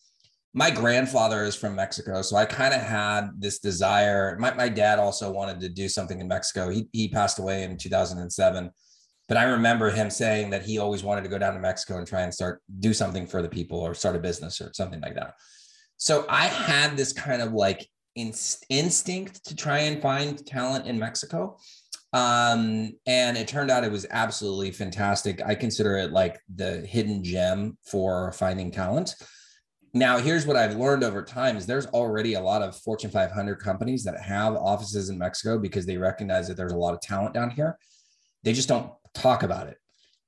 My grandfather is from Mexico, so I kind of had this desire. My dad also wanted to do something in Mexico. He passed away in 2007, but I remember him saying that he always wanted to go down to Mexico and try and do something for the people or start a business or something like that. So I had this kind of like instinct to try and find talent in Mexico. And it turned out it was absolutely fantastic. I consider it like the hidden gem for finding talent. Now, here's what I've learned over time is there's already a lot of Fortune 500 companies that have offices in Mexico because they recognize that there's a lot of talent down here. They just don't talk about it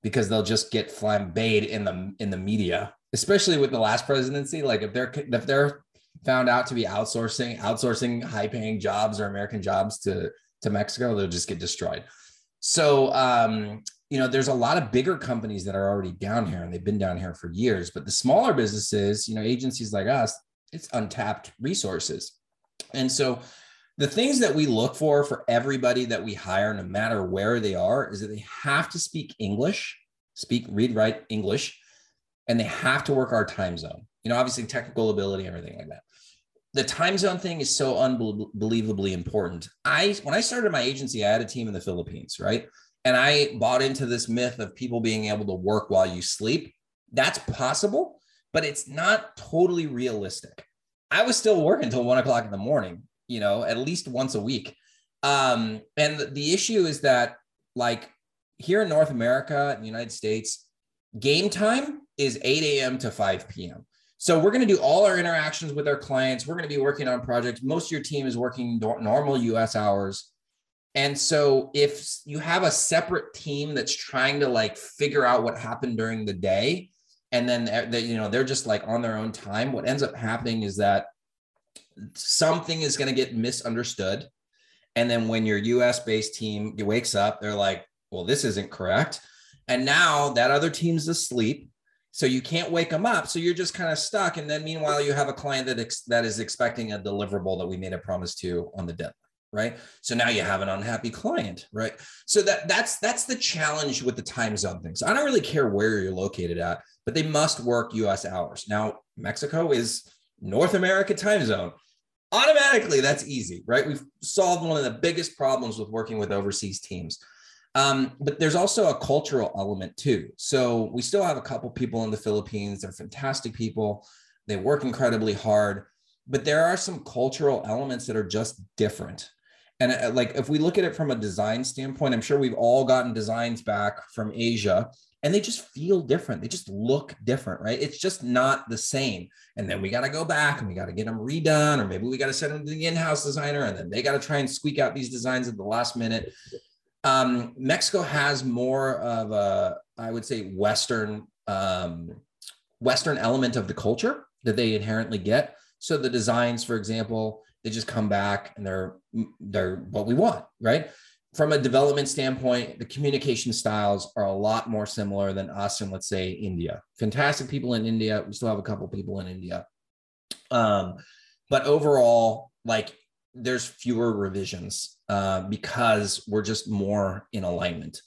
because they'll just get flambéed in the media, especially with the last presidency. Like if they're found out to be outsourcing high-paying jobs or American jobs to Mexico, they'll just get destroyed. So, you know, there's a lot of bigger companies that are already down here and they've been down here for years, but the smaller businesses, you know, agencies like us, it's untapped resources. And so the things that we look for everybody that we hire, no matter where they are, is that they have to speak English, read, write English, and they have to work our time zone, you know, obviously technical ability, everything like that. The time zone thing is so unbelievably important. When I started my agency, I had a team in the Philippines, right? And I bought into this myth of people being able to work while you sleep. That's possible, but it's not totally realistic. I was still working until 1 o'clock in the morning, you know, at least once a week. And the issue is that like here in North America, in the United States, game time is 8 a.m. to 5 p.m. So we're going to do all our interactions with our clients. We're going to be working on projects. Most of your team is working normal US hours. And so if you have a separate team that's trying to like figure out what happened during the day, and then they, you know, they're just like on their own time, what ends up happening is that something is going to get misunderstood. And then when your US based team wakes up, they're like, well, this isn't correct. And now that other team's asleep. So you can't wake them up. So you're just kind of stuck. And then meanwhile, you have a client that is expecting a deliverable that we made a promise to on the deadline. right? So now you have an unhappy client, right? So that's the challenge with the time zone thing. So I don't really care where you're located at, but they must work US hours. Now, Mexico is North America time zone. Automatically, that's easy, right? We've solved one of the biggest problems with working with overseas teams. But there's also a cultural element too. So we still have a couple people in the Philippines. They're fantastic people. They work incredibly hard, but there are some cultural elements that are just different. And like, if we look at it from a design standpoint, I'm sure we've all gotten designs back from Asia and they just feel different. They just look different, right? It's just not the same. And then we got to go back and we got to get them redone, or maybe we got to send them to the in-house designer and then they got to try and squeak out these designs at the last minute. Mexico has more of a, I would say, Western element of the culture that they inherently get. So the designs, for example, they just come back and they're what we want, right? From a development standpoint, the communication styles are a lot more similar than us in, let's say, India. Fantastic people in India. We still have a couple people in India. But overall, like, there's fewer revisions because we're just more in alignment.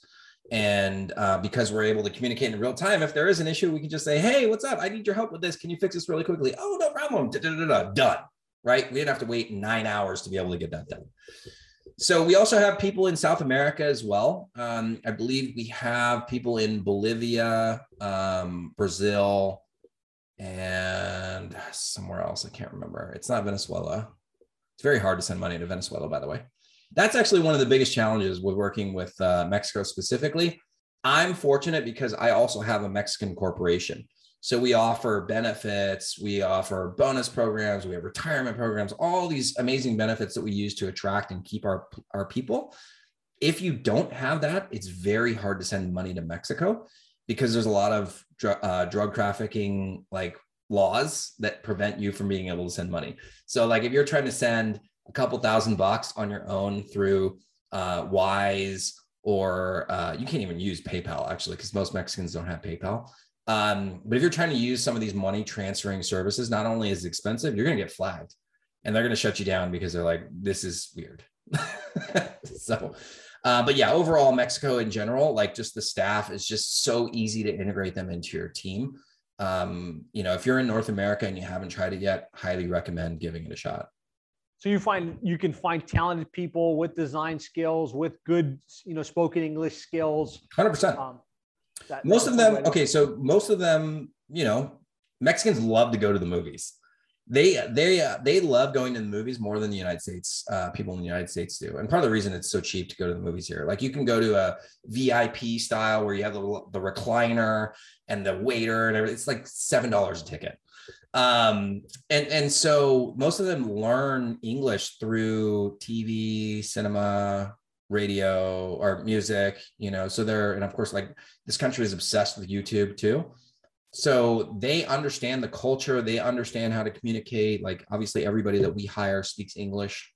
And because we're able to communicate in real time, if there is an issue, we can just say, hey, what's up? I need your help with this. Can you fix this really quickly? Oh, no problem. Done, right? We didn't have to wait 9 hours to be able to get that done. So we also have people in South America as well. I believe we have people in Bolivia, Brazil, and somewhere else. I can't remember. It's not Venezuela. It's very hard to send money to Venezuela, by the way. That's actually one of the biggest challenges with working with Mexico specifically. I'm fortunate because I also have a Mexican corporation. So we offer benefits, we offer bonus programs, we have retirement programs, all these amazing benefits that we use to attract and keep our people. If you don't have that, it's very hard to send money to Mexico because there's a lot of drug trafficking, like, laws that prevent you from being able to send money. So like if you're trying to send a couple $1,000 on your own through Wise, or you can't even use PayPal actually, because most Mexicans don't have PayPal. But if you're trying to use some of these money transferring services, not only is it expensive, you're going to get flagged and they're going to shut you down because they're like, this is weird. So, but yeah, overall Mexico in general, like just the staff is just so easy to integrate them into your team. You know, if you're in North America and you haven't tried it yet, highly recommend giving it a shot. So you can find talented people with design skills, with good, spoken English skills. 100%. Most of them, Mexicans love to go to the movies. They love going to the movies more than the United States, people in the United States do. And part of the reason it's so cheap to go to the movies here, like you can go to a VIP style where you have the recliner and the waiter and everything. It's like $7 a ticket. And so most of them learn English through TV, cinema, radio, or music, so and of course, like this country is obsessed with YouTube too. So they understand the culture, they understand how to communicate. Like obviously everybody that we hire speaks English.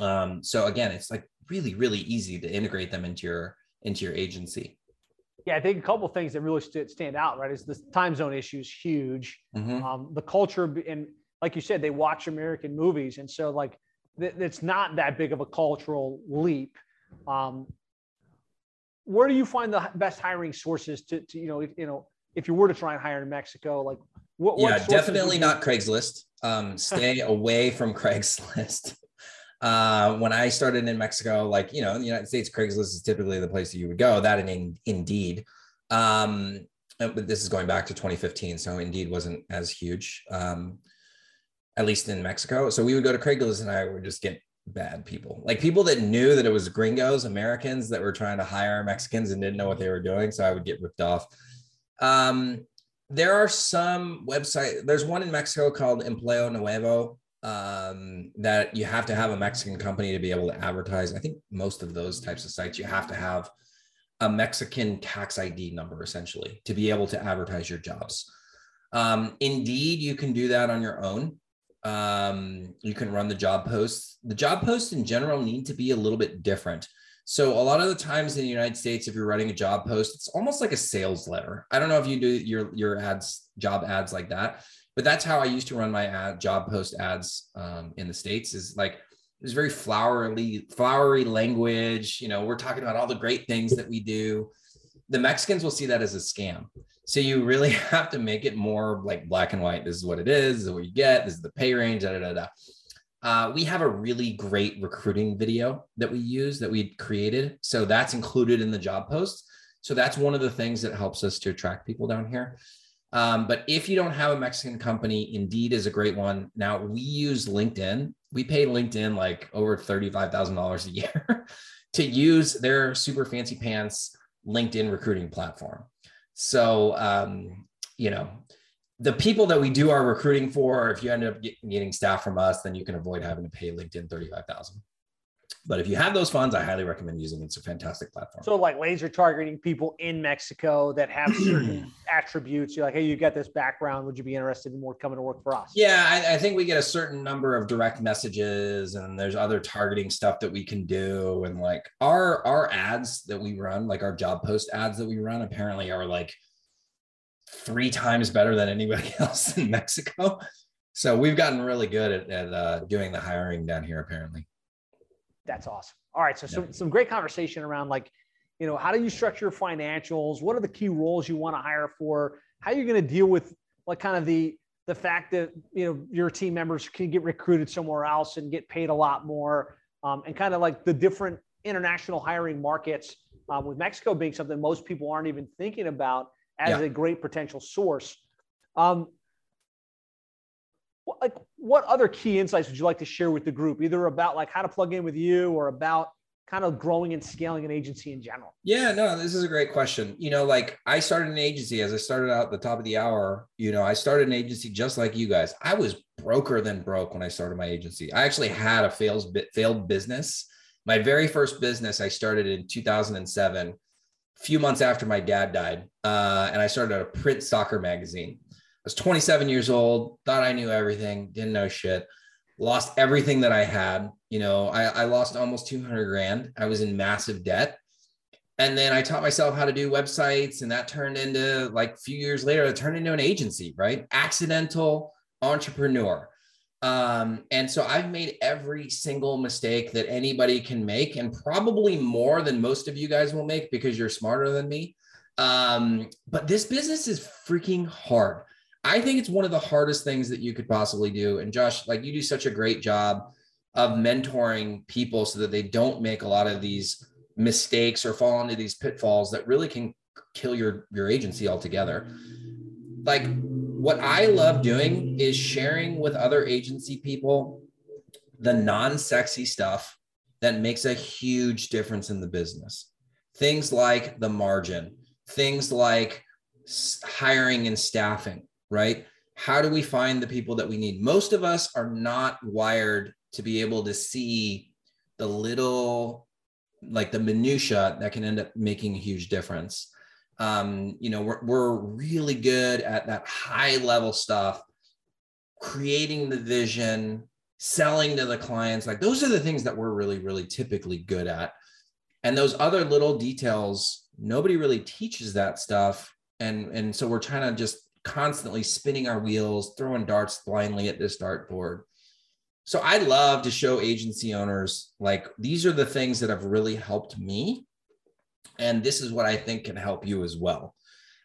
So again, it's like really, really easy to integrate them into your agency. Yeah, I think a couple of things that really stand out, right, is the time zone issue is huge. Mm-hmm. The culture, and like you said, they watch American movies. And so like, it's not that big of a cultural leap. Where do you find the best hiring sources if you were to try and hire in Mexico, like what definitely not Craigslist. Stay away from Craigslist. When I started in Mexico, like, in the United States, Craigslist is typically the place that you would go, that and Indeed. But this is going back to 2015. So Indeed wasn't as huge, at least in Mexico. So we would go to Craigslist and I would just get bad people, like people that knew that it was gringos, Americans that were trying to hire Mexicans and didn't know what they were doing. So I would get ripped off. There are some websites, there's one in Mexico called Empleo Nuevo, that you have to have a Mexican company to be able to advertise. I think most of those types of sites, you have to have a Mexican tax ID number essentially to be able to advertise your jobs. Indeed, you can do that on your own. You can run the job posts. The job posts in general need to be a little bit different. So a lot of the times in the United States, if you're writing a job post, it's almost like a sales letter. I don't know if you do your ads, job ads like that, but that's how I used to run my job post ads in the States, is like It was very flowery language. You know, we're talking about all the great things that we do. The Mexicans will see that as a scam. So you really have to make it more like black and white. This is what it is. This is what you get. This is the pay range. Da, da, da, da. We have a really great recruiting video that we use that we created. So that's included in the job post. So that's one of the things that helps us to attract people down here. But if you don't have a Mexican company, Indeed is a great one. Now we use LinkedIn. We pay LinkedIn like over $35,000 a year to use their super fancy pants LinkedIn recruiting platform. So, you know, the people that we do our recruiting for, if you end up getting staff from us, then you can avoid having to pay LinkedIn $35,000. But if you have those funds, I highly recommend using it. It's a fantastic platform. So like laser targeting people in Mexico that have certain attributes. You're like, hey, you got this background. Would you be interested in more coming to work for us? Yeah, I think we get a certain number of direct messages, and there's other targeting stuff that we can do. And like our ads that we run, like our job post ads that we run, apparently are like 3 times better than anybody else in Mexico. So we've gotten really good at doing the hiring down here, apparently. That's awesome. All right. So some great conversation around like, you know, how do you structure financials? What are the key roles you want to hire for? How are you going to deal with like kind of the fact that, you know, your team members can get recruited somewhere else and get paid a lot more, and kind of like the different international hiring markets, with Mexico being something most people aren't even thinking about as a great potential source. Like what other key insights would you like to share with the group, either about like how to plug in with you or about kind of growing and scaling an agency in general? Yeah, no, this is a great question. You know, like I started an agency, as I started out at the top of the hour, you know, I started an agency just like you guys. I was broker than broke when I started my agency. I actually had a failed business. My very first business I started in 2007, a few months after my dad died. And I started a print soccer magazine. I was 27 years old, thought I knew everything, didn't know shit, lost everything that I had. You know, I lost almost 200 grand. I was in massive debt. And then I taught myself how to do websites, and that turned into like a few years later, it turned into an agency, right? Accidental entrepreneur. And so I've made every single mistake that anybody can make, and probably more than most of you guys will make because you're smarter than me. But this business is freaking hard. I think it's one of the hardest things that you could possibly do. And Josh, like you do such a great job of mentoring people so that they don't make a lot of these mistakes or fall into these pitfalls that really can kill your agency altogether. Like what I love doing is sharing with other agency people the non-sexy stuff that makes a huge difference in the business. Things like the margin, things like hiring and staffing. Right? How do we find the people that we need? Most of us are not wired to be able to see the little, like the minutia that can end up making a huge difference. You know, we're really good at that high level stuff, creating the vision, selling to the clients. Like those are the things that we're really, really typically good at. And those other little details, nobody really teaches that stuff. And so we're trying to just constantly spinning our wheels, throwing darts blindly at this dartboard. So I love to show agency owners, like, these are the things that have really helped me. And this is what I think can help you as well.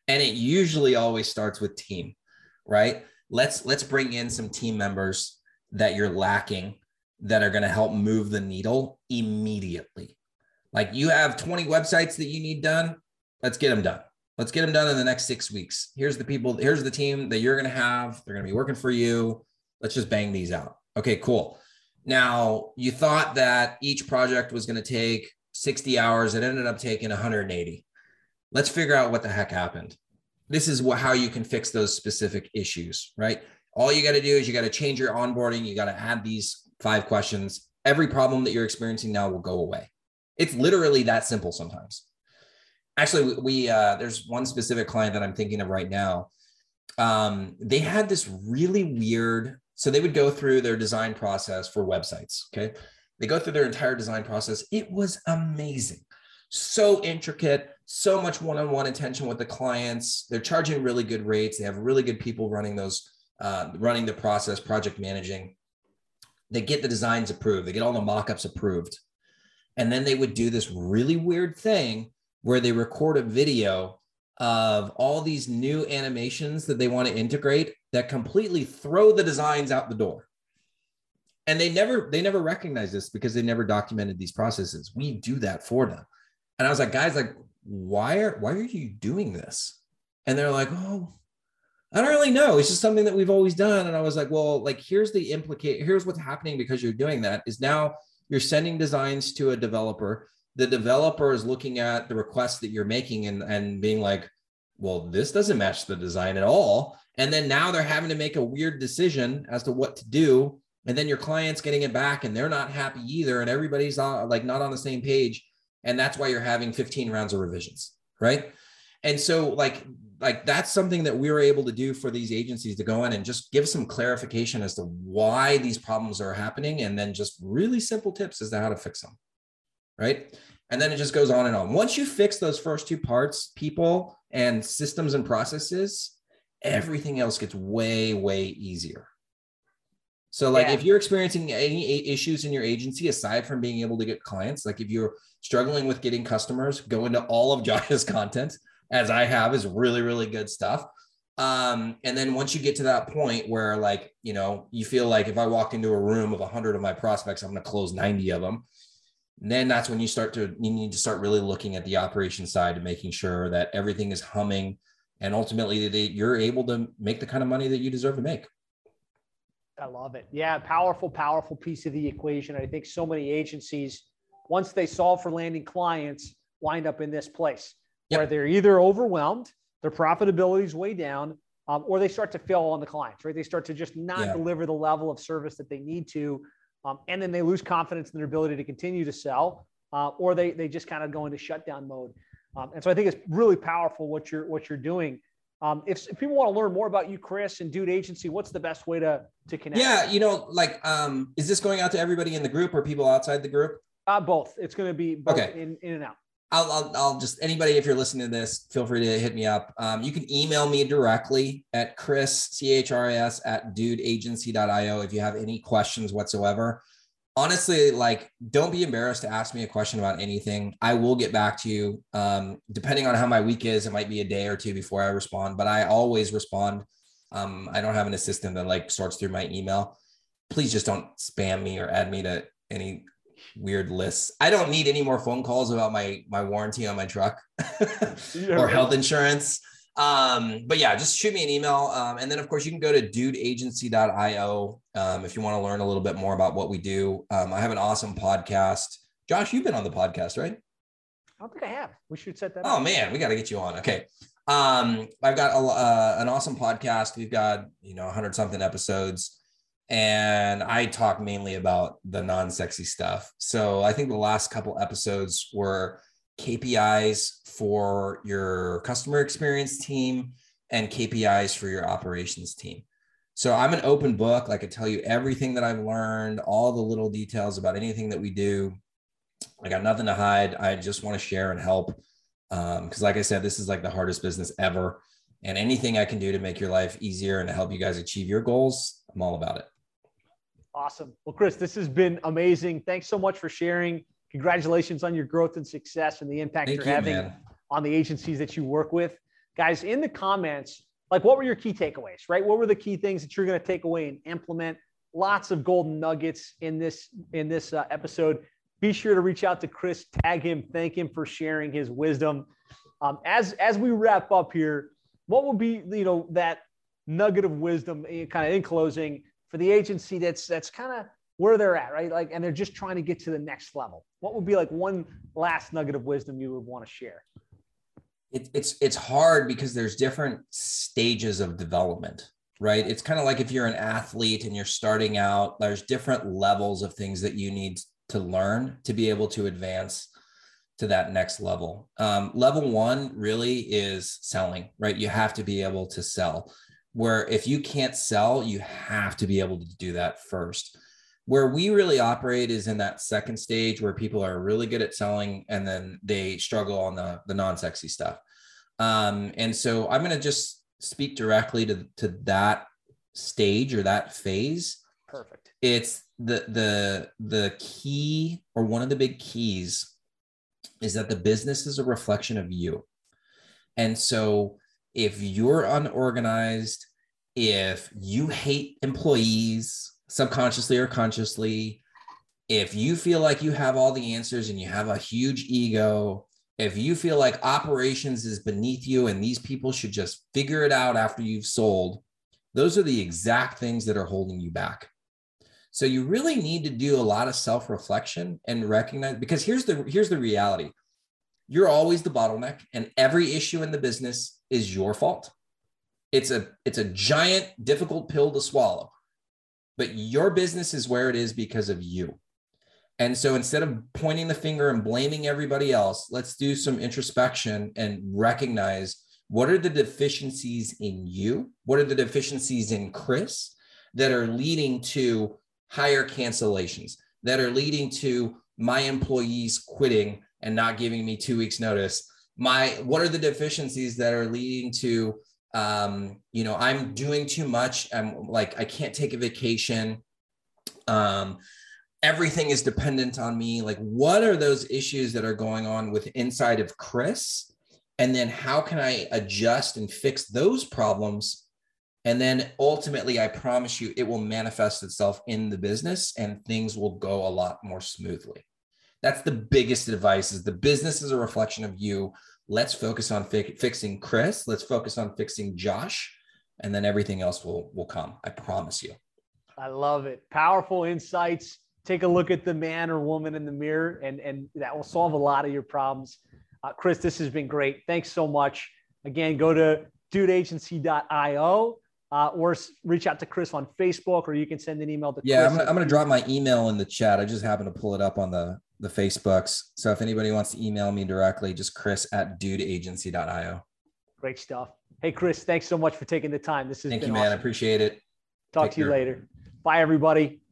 And it usually always starts with team, right? Let's bring in some team members that you're lacking that are going to help move the needle immediately. Like you have 20 websites that you need done. Let's get them done. Let's get them done in the next 6 weeks. Here's the people, here's the team that you're going to have. They're going to be working for you. Let's just bang these out. Okay, cool. Now, you thought that each project was going to take 60 hours. It ended up taking 180. Let's figure out what the heck happened. This is how you can fix those specific issues, right? All you got to do is you got to change your onboarding. You got to add these 5 questions. Every problem that you're experiencing now will go away. It's literally that simple sometimes. Actually, we there's one specific client that I'm thinking of right now. They had this really weird, so they would go through their design process for websites, okay? They go through their entire design process. It was amazing. So intricate, so much one-on-one attention with the clients. They're charging really good rates. They have really good people running the process, project managing. They get the designs approved. They get all the mock-ups approved. And then they would do this really weird thing where they record a video of all these new animations that they want to integrate that completely throw the designs out the door. And they never recognize this because they never documented these processes. We do that for them. And I was like, guys, like, why are you doing this? And they're like, oh, I don't really know. It's just something that we've always done. And I was like, well, like, here's what's happening because you're doing that is now you're sending designs to a developer. The developer is looking at the requests that you're making and being like, well, this doesn't match the design at all. And then now they're having to make a weird decision as to what to do. And then your client's getting it back and they're not happy either. And everybody's like not on the same page. And that's why you're having 15 rounds of revisions, right? And so like that's something that we were able to do for these agencies to go in and just give some clarification as to why these problems are happening. And then just really simple tips as to how to fix them, right? And then it just goes on and on. Once you fix those first two parts, people and systems and processes, everything else gets way, way easier. So like if you're experiencing any issues in your agency, aside from being able to get clients, like if you're struggling with getting customers, go into all of Josh's content, as I have, is really, really good stuff. And then once you get to that point where like, you know, you feel like if I walk into a room of 100 of my prospects, I'm going to close 90 of them. And then that's when you need to start really looking at the operation side and making sure that everything is humming. And ultimately you're able to make the kind of money that you deserve to make. I love it. Yeah. Powerful, powerful piece of the equation. I think so many agencies, once they solve for landing clients, wind up in this place where they're either overwhelmed, their profitability is way down, or they start to fail on the clients, right? They start to just not deliver the level of service that they need to. And then they lose confidence in their ability to continue to sell, or they just kind of go into shutdown mode. And so I think it's really powerful what you're doing. If people want to learn more about you, Chris, and Dude Agency, what's the best way to connect? Yeah, you know, like, is this going out to everybody in the group or people outside the group? Both. It's going to be both in and out. I'll just, anybody, if you're listening to this, feel free to hit me up. You can email me directly at Chris, CHRIS at dudeagency.io if you have any questions whatsoever. Honestly, like, don't be embarrassed to ask me a question about anything. I will get back to you. Depending on how my week is, it might be a day or two before I respond, but I always respond. I don't have an assistant that like sorts through my email. Please just don't spam me or add me to any weird lists. I don't need any more phone calls about my warranty on my truck or health insurance. But yeah, just shoot me an email. And then of course you can go to dudeagency.io. If you want to learn a little bit more about what we do. I have an awesome podcast. Josh, you've been on the podcast, right? I don't think I have. We should set that up. Oh man, we got to get you on. Okay. I've got an awesome podcast. We've got, you know, 100-something episodes and I talk mainly about the non-sexy stuff. So I think the last couple episodes were KPIs for your customer experience team and KPIs for your operations team. So I'm an open book. Like I tell you everything that I've learned, all the little details about anything that we do. I got nothing to hide. I just want to share and help. Because like I said, this is like the hardest business ever. And anything I can do to make your life easier and to help you guys achieve your goals, I'm all about it. Awesome. Well, Chris, this has been amazing. Thanks so much for sharing. Congratulations on your growth and success and the impact you're having on the agencies that you work with. Guys, in the comments, like what were your key takeaways, right? What were the key things that you're going to take away and implement? Lots of golden nuggets in this episode. Be sure to reach out to Chris, tag him, thank him for sharing his wisdom. As we wrap up here, what will be, you know, that nugget of wisdom kind of in closing for the agency that's kind of where they're at, right? Like, and they're just trying to get to the next level. What would be like one last nugget of wisdom you would want to share? It's hard because there's different stages of development, right? It's kind of like if you're an athlete and you're starting out, there's different levels of things that you need to learn to be able to advance to that next level. Level one really is selling, right? You have to be able to sell, where if you can't sell, you have to be able to do that first. Where we really operate is in that second stage where people are really good at selling and then they struggle on the non-sexy stuff. And so I'm going to just speak directly to that stage or that phase. Perfect. It's the key, or one of the big keys, is that the business is a reflection of you. And so if you're unorganized, if you hate employees subconsciously or consciously, if you feel like you have all the answers and you have a huge ego, if you feel like operations is beneath you and these people should just figure it out after you've sold, those are the exact things that are holding you back. So you really need to do a lot of self-reflection and recognize, because here's the reality. You're always the bottleneck, and every issue in the business is your fault. It's a giant, difficult pill to swallow, but your business is where it is because of you. And so instead of pointing the finger and blaming everybody else, let's do some introspection and recognize, what are the deficiencies in you? What are the deficiencies in Chris that are leading to higher cancellations, that are leading to my employees quitting and not giving me 2 weeks notice? What are the deficiencies that are leading to, I'm doing too much. I'm like, I can't take a vacation. Everything is dependent on me. Like, what are those issues that are going on with inside of Chris? And then how can I adjust and fix those problems? And then ultimately, I promise you, it will manifest itself in the business and things will go a lot more smoothly. That's the biggest advice, is the business is a reflection of you. Let's focus on fixing Chris. Let's focus on fixing Josh. And then everything else will come. I promise you. I love it. Powerful insights. Take a look at the man or woman in the mirror, and that will solve a lot of your problems. Chris, this has been great. Thanks so much. Again, go to dudeagency.io or reach out to Chris on Facebook, or you can send an email to Chris. I'm going to drop my email in the chat. I just happen to pull it up on the Facebooks. So if anybody wants to email me directly, just chris@dudeagency.io. Great stuff. Hey, Chris, thanks so much for taking the time. Thank you, man. Awesome. I appreciate it. Talk to you later. Bye, everybody.